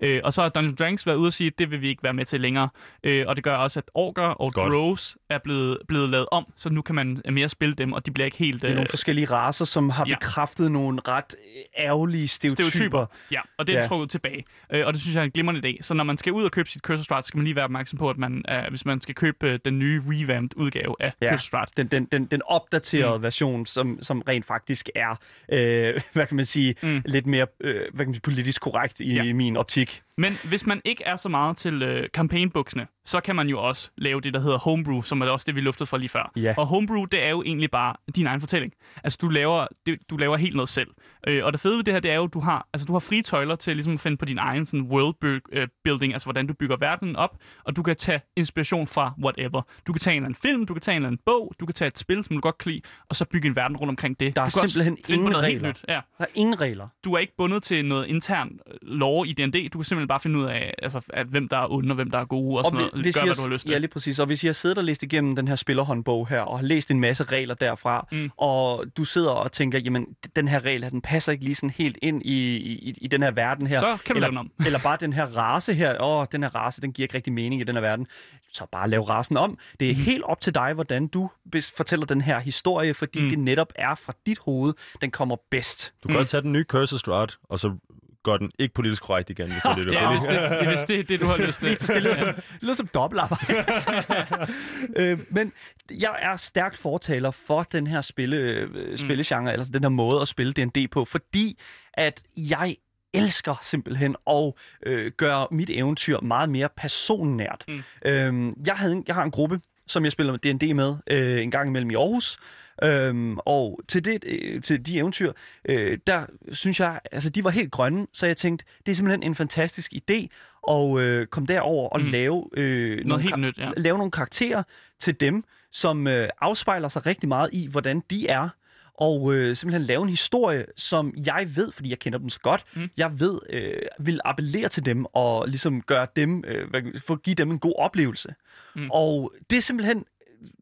Øh, og så har Dungeons and Dragons været ude og sige, at det vil vi ikke være med til længere. Øh, og det gør også, at orker og drows er blevet, blevet lavet om, så nu kan man mere spille dem, og de bliver ikke helt... Øh... Det er nogle forskellige racer, som har ja. bekræftet nogle ret ærgerlige stereotyper. stereotyper. Ja, og det er ja. trukket tilbage. Øh, og det synes jeg er en glimrende idé. Så når man skal ud og købe sit Curse of Strahd, skal man lige være opmærksom på, at man, øh, hvis man skal købe øh, den nye revamped udgave af ja. Curse of Strahd. Den, den, den, den opdaterede mm. version, som, som rent faktisk er, øh, hvad kan man sige, mm. lidt mere... Øh, hvad kan man sige, politisk korrekt i ja. min optik. Men hvis man ikke er så meget til øh, campaign-buksene, så kan man jo også lave det, der hedder homebrew, som er også det, vi luftede fra lige før. Ja. Og homebrew, det er jo egentlig bare din egen fortælling. Altså, du laver, det, du laver helt noget selv. Øh, og det fede ved det her, det er jo, du har, altså, du har frie tøjler til ligesom, at finde på din egen sådan, world building, altså hvordan du bygger verdenen op, og du kan tage inspiration fra whatever. Du kan tage en eller anden film, du kan tage en eller anden bog, du kan tage et spil, som du godt kan lide, og så bygge en verden rundt omkring det. Der er simpelthen ingen regler. Ja. Der er ingen regler. Du er ikke bundet til noget intern lore i D and D. Du kan simpelthen bare finde ud af, altså, at hvem der er onde, og hvem der er gode, og, og sådan noget. Hvis gør, jeg, hvad du har lyst til. Ja, lige præcis. Og hvis I har siddet og læst igennem den her spillerhåndbog her, og har læst en masse regler derfra, mm. og du sidder og tænker, jamen, den her regel her, den passer ikke lige sådan helt ind i, i, i den her verden her. Så kan du eller, lave den om. Eller bare den her race her, åh, oh, den her race, den giver ikke rigtig mening i den her verden. Så bare lav racen om. Det er mm. helt op til dig, hvordan du fortæller den her historie, fordi mm. det netop er fra dit hoved, den kommer bedst. Du kan mm. også tage den nye Curse of Strahd, og så... gør den ikke politisk korrekt igen, hvis det er det, du ja, hvis det, hvis det er det, du har lyst til. Det lyder som, som dobbeltarbejde. øh, men jeg er stærkt fortaler for den her spille, spillegenre, eller den her måde at spille D and D på, fordi at jeg elsker simpelthen at øh, gøre mit eventyr meget mere personnært. Mm. Øh, jeg, havde en, jeg har en gruppe, som jeg spiller D and D med øh, en gang imellem i Aarhus, Øhm, og til, det, øh, til de eventyr, øh, der synes jeg, altså de var helt grønne, så jeg tænkte, det er simpelthen en fantastisk idé at øh, komme derover og mm. lave, øh, noget nogle helt ka- nyt, ja. lave nogle karakterer til dem, som øh, afspejler sig rigtig meget i, hvordan de er. Og øh, simpelthen lave en historie, som jeg ved, fordi jeg kender dem så godt, mm. jeg ved, øh, vil appellere til dem og ligesom gøre dem, øh, for at give dem en god oplevelse. Mm. Og det er simpelthen,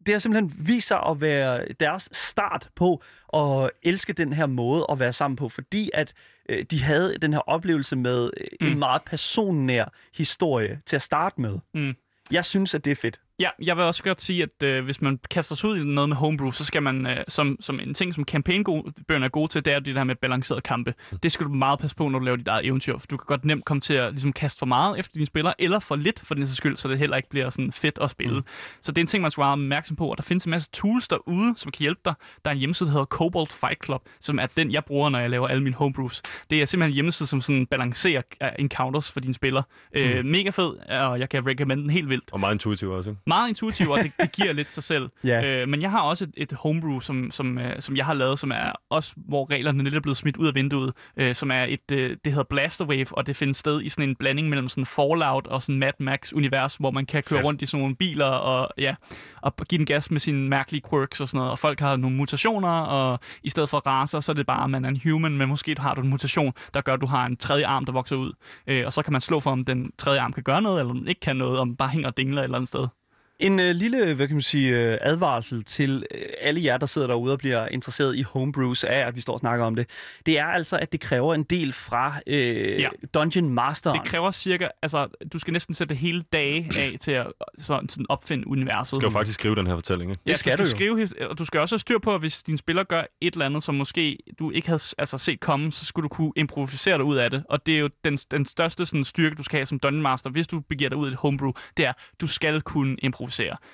det er simpelthen vist sig at være deres start på at elske den her måde at være sammen på, fordi at øh, de havde den her oplevelse med mm. en meget personnær historie til at starte med. Mm. Jeg synes, at det er fedt. Ja, jeg vil også godt sige, at øh, hvis man kaster sig ud i noget med homebrew, så skal man, øh, som, som en ting, som campaign-bøgerne er gode til, det er jo det der med balancerede kampe. Det skal du meget passe på, når du laver dit eget eventyr, for du kan godt nemt komme til at ligesom, kaste for meget efter dine spillere, eller for lidt for din skyld, så det heller ikke bliver sådan fedt at spille. Mm. Så det er en ting, man skal være opmærksom på, og der findes en masse tools derude, som kan hjælpe dig. Der er en hjemmeside, der hedder Cobalt Fight Club, som er den, jeg bruger, når jeg laver alle mine homebrews. Det er simpelthen en hjemmeside, som sådan balancerer encounters for dine spillere. Mm. Øh, mega fed, og jeg kan recommende den helt vildt. Og meget intuitiv også. Meget intuitivt, og det, det giver lidt sig selv. Yeah. Øh, men jeg har også et, et homebrew, som, som, øh, som jeg har lavet, som er også, hvor reglerne lidt er blevet smidt ud af vinduet, øh, som er et, øh, det hedder Blasterwave, og det findes sted i sådan en blanding mellem sådan Fallout og sådan Mad Max-univers, hvor man kan køre rundt i sådan nogle biler og, ja, og give den gas med sine mærkelige quirks og sådan noget, og folk har nogle mutationer, og i stedet for raser, så er det bare, at man er en human, men måske har du en mutation, der gør, at du har en tredje arm, der vokser ud, øh, og så kan man slå for, om den tredje arm kan gøre noget, eller den ikke kan noget, om bare hænger og dingler et eller andet sted. En øh, lille, hvad kan man sige, øh, advarsel til øh, alle jer, der sidder derude og bliver interesseret i homebrews af, at vi står og snakker om det. Det er altså, at det kræver en del fra øh, ja. Dungeon Masteren. Det kræver cirka, altså, du skal næsten sætte hele dage af til at sådan, sådan opfinde universet. Du skal jo faktisk skrive den her fortælling, ikke? Ja, det skal du, skal du jo. Skrive, og du skal også have styr på, at hvis dine spillere gør et eller andet, som måske du ikke havde altså, set komme, så skulle du kunne improvisere dig ud af det. Og det er jo den, den største sådan, styrke, du skal have som Dungeon Master, hvis du begiver dig ud i et homebrew, det er, du skal kunne improvisere.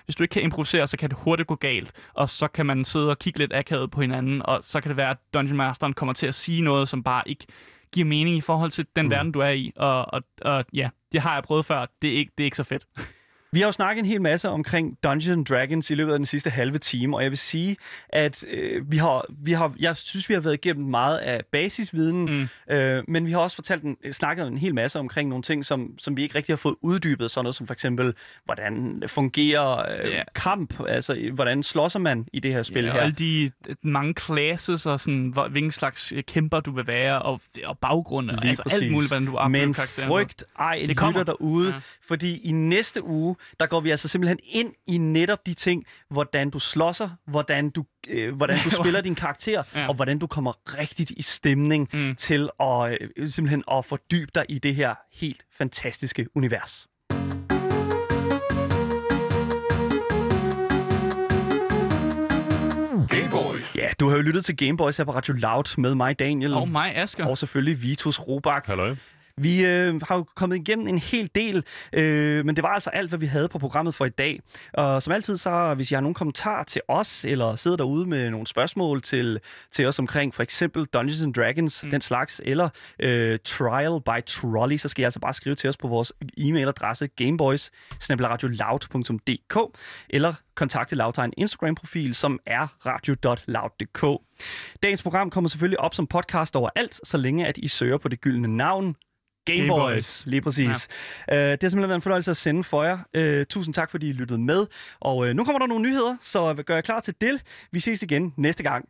Hvis du ikke kan improvisere, så kan det hurtigt gå galt, og så kan man sidde og kigge lidt akavet på hinanden, og så kan det være, at Dungeon Masteren kommer til at sige noget, som bare ikke giver mening i forhold til den mm. verden, du er i. Og, og, og ja, det har jeg prøvet før, det er ikke, det er ikke så fedt. Vi har jo snakket en hel masse omkring Dungeons and Dragons i løbet af den sidste halve time, og jeg vil sige, at øh, vi har, vi har, jeg synes, vi har været igennem meget af basisviden, mm. øh, men vi har også fortalt en, snakket en hel masse omkring nogle ting, som, som vi ikke rigtig har fået uddybet, sådan noget som for eksempel, hvordan fungerer øh, yeah. kamp, altså hvordan slåsser man i det her spil yeah, her. Alle de mange classes og sådan, hvor, hvilken slags kæmper du vil være, og, og baggrunde, og altså alt muligt, hvordan du oplever karakteren. Men frygt ej, lytter derude, ja. fordi i næste uge, der går vi altså simpelthen ind i netop de ting, hvordan du slåsser, hvordan du, øh, hvordan du spiller din karakter, ja. og hvordan du kommer rigtigt i stemning mm. til at, øh, simpelthen at fordybe dig i det her helt fantastiske univers. Ja, du har jo lyttet til Gameboys her på Radio Loud med mig, Daniel. Og mig, Asger. Og selvfølgelig Vitus Rubak. Halløj. Vi øh, har jo kommet igennem en hel del, øh, men det var altså alt, hvad vi havde på programmet for i dag. Og som altid, så hvis I har nogle kommentarer til os, eller sidder derude med nogle spørgsmål til, til os omkring for eksempel Dungeons and Dragons, mm. den slags, eller øh, Trial by Trolley, så skal I altså bare skrive til os på vores e-mailadresse gameboys snabel-a radio loud punktum d k, eller kontakte Loud til en Instagram-profil, som er radio punktum loud punktum d k. Dagens program kommer selvfølgelig op som podcast overalt, så længe at I søger på det gyldne navn. Gameboys, lige præcis. Ja. Uh, det har simpelthen været en fornøjelse at sende for jer. Uh, tusind tak, fordi I lyttede med. Og uh, nu kommer der nogle nyheder, så gør jeg klar til det. Vi ses igen næste gang.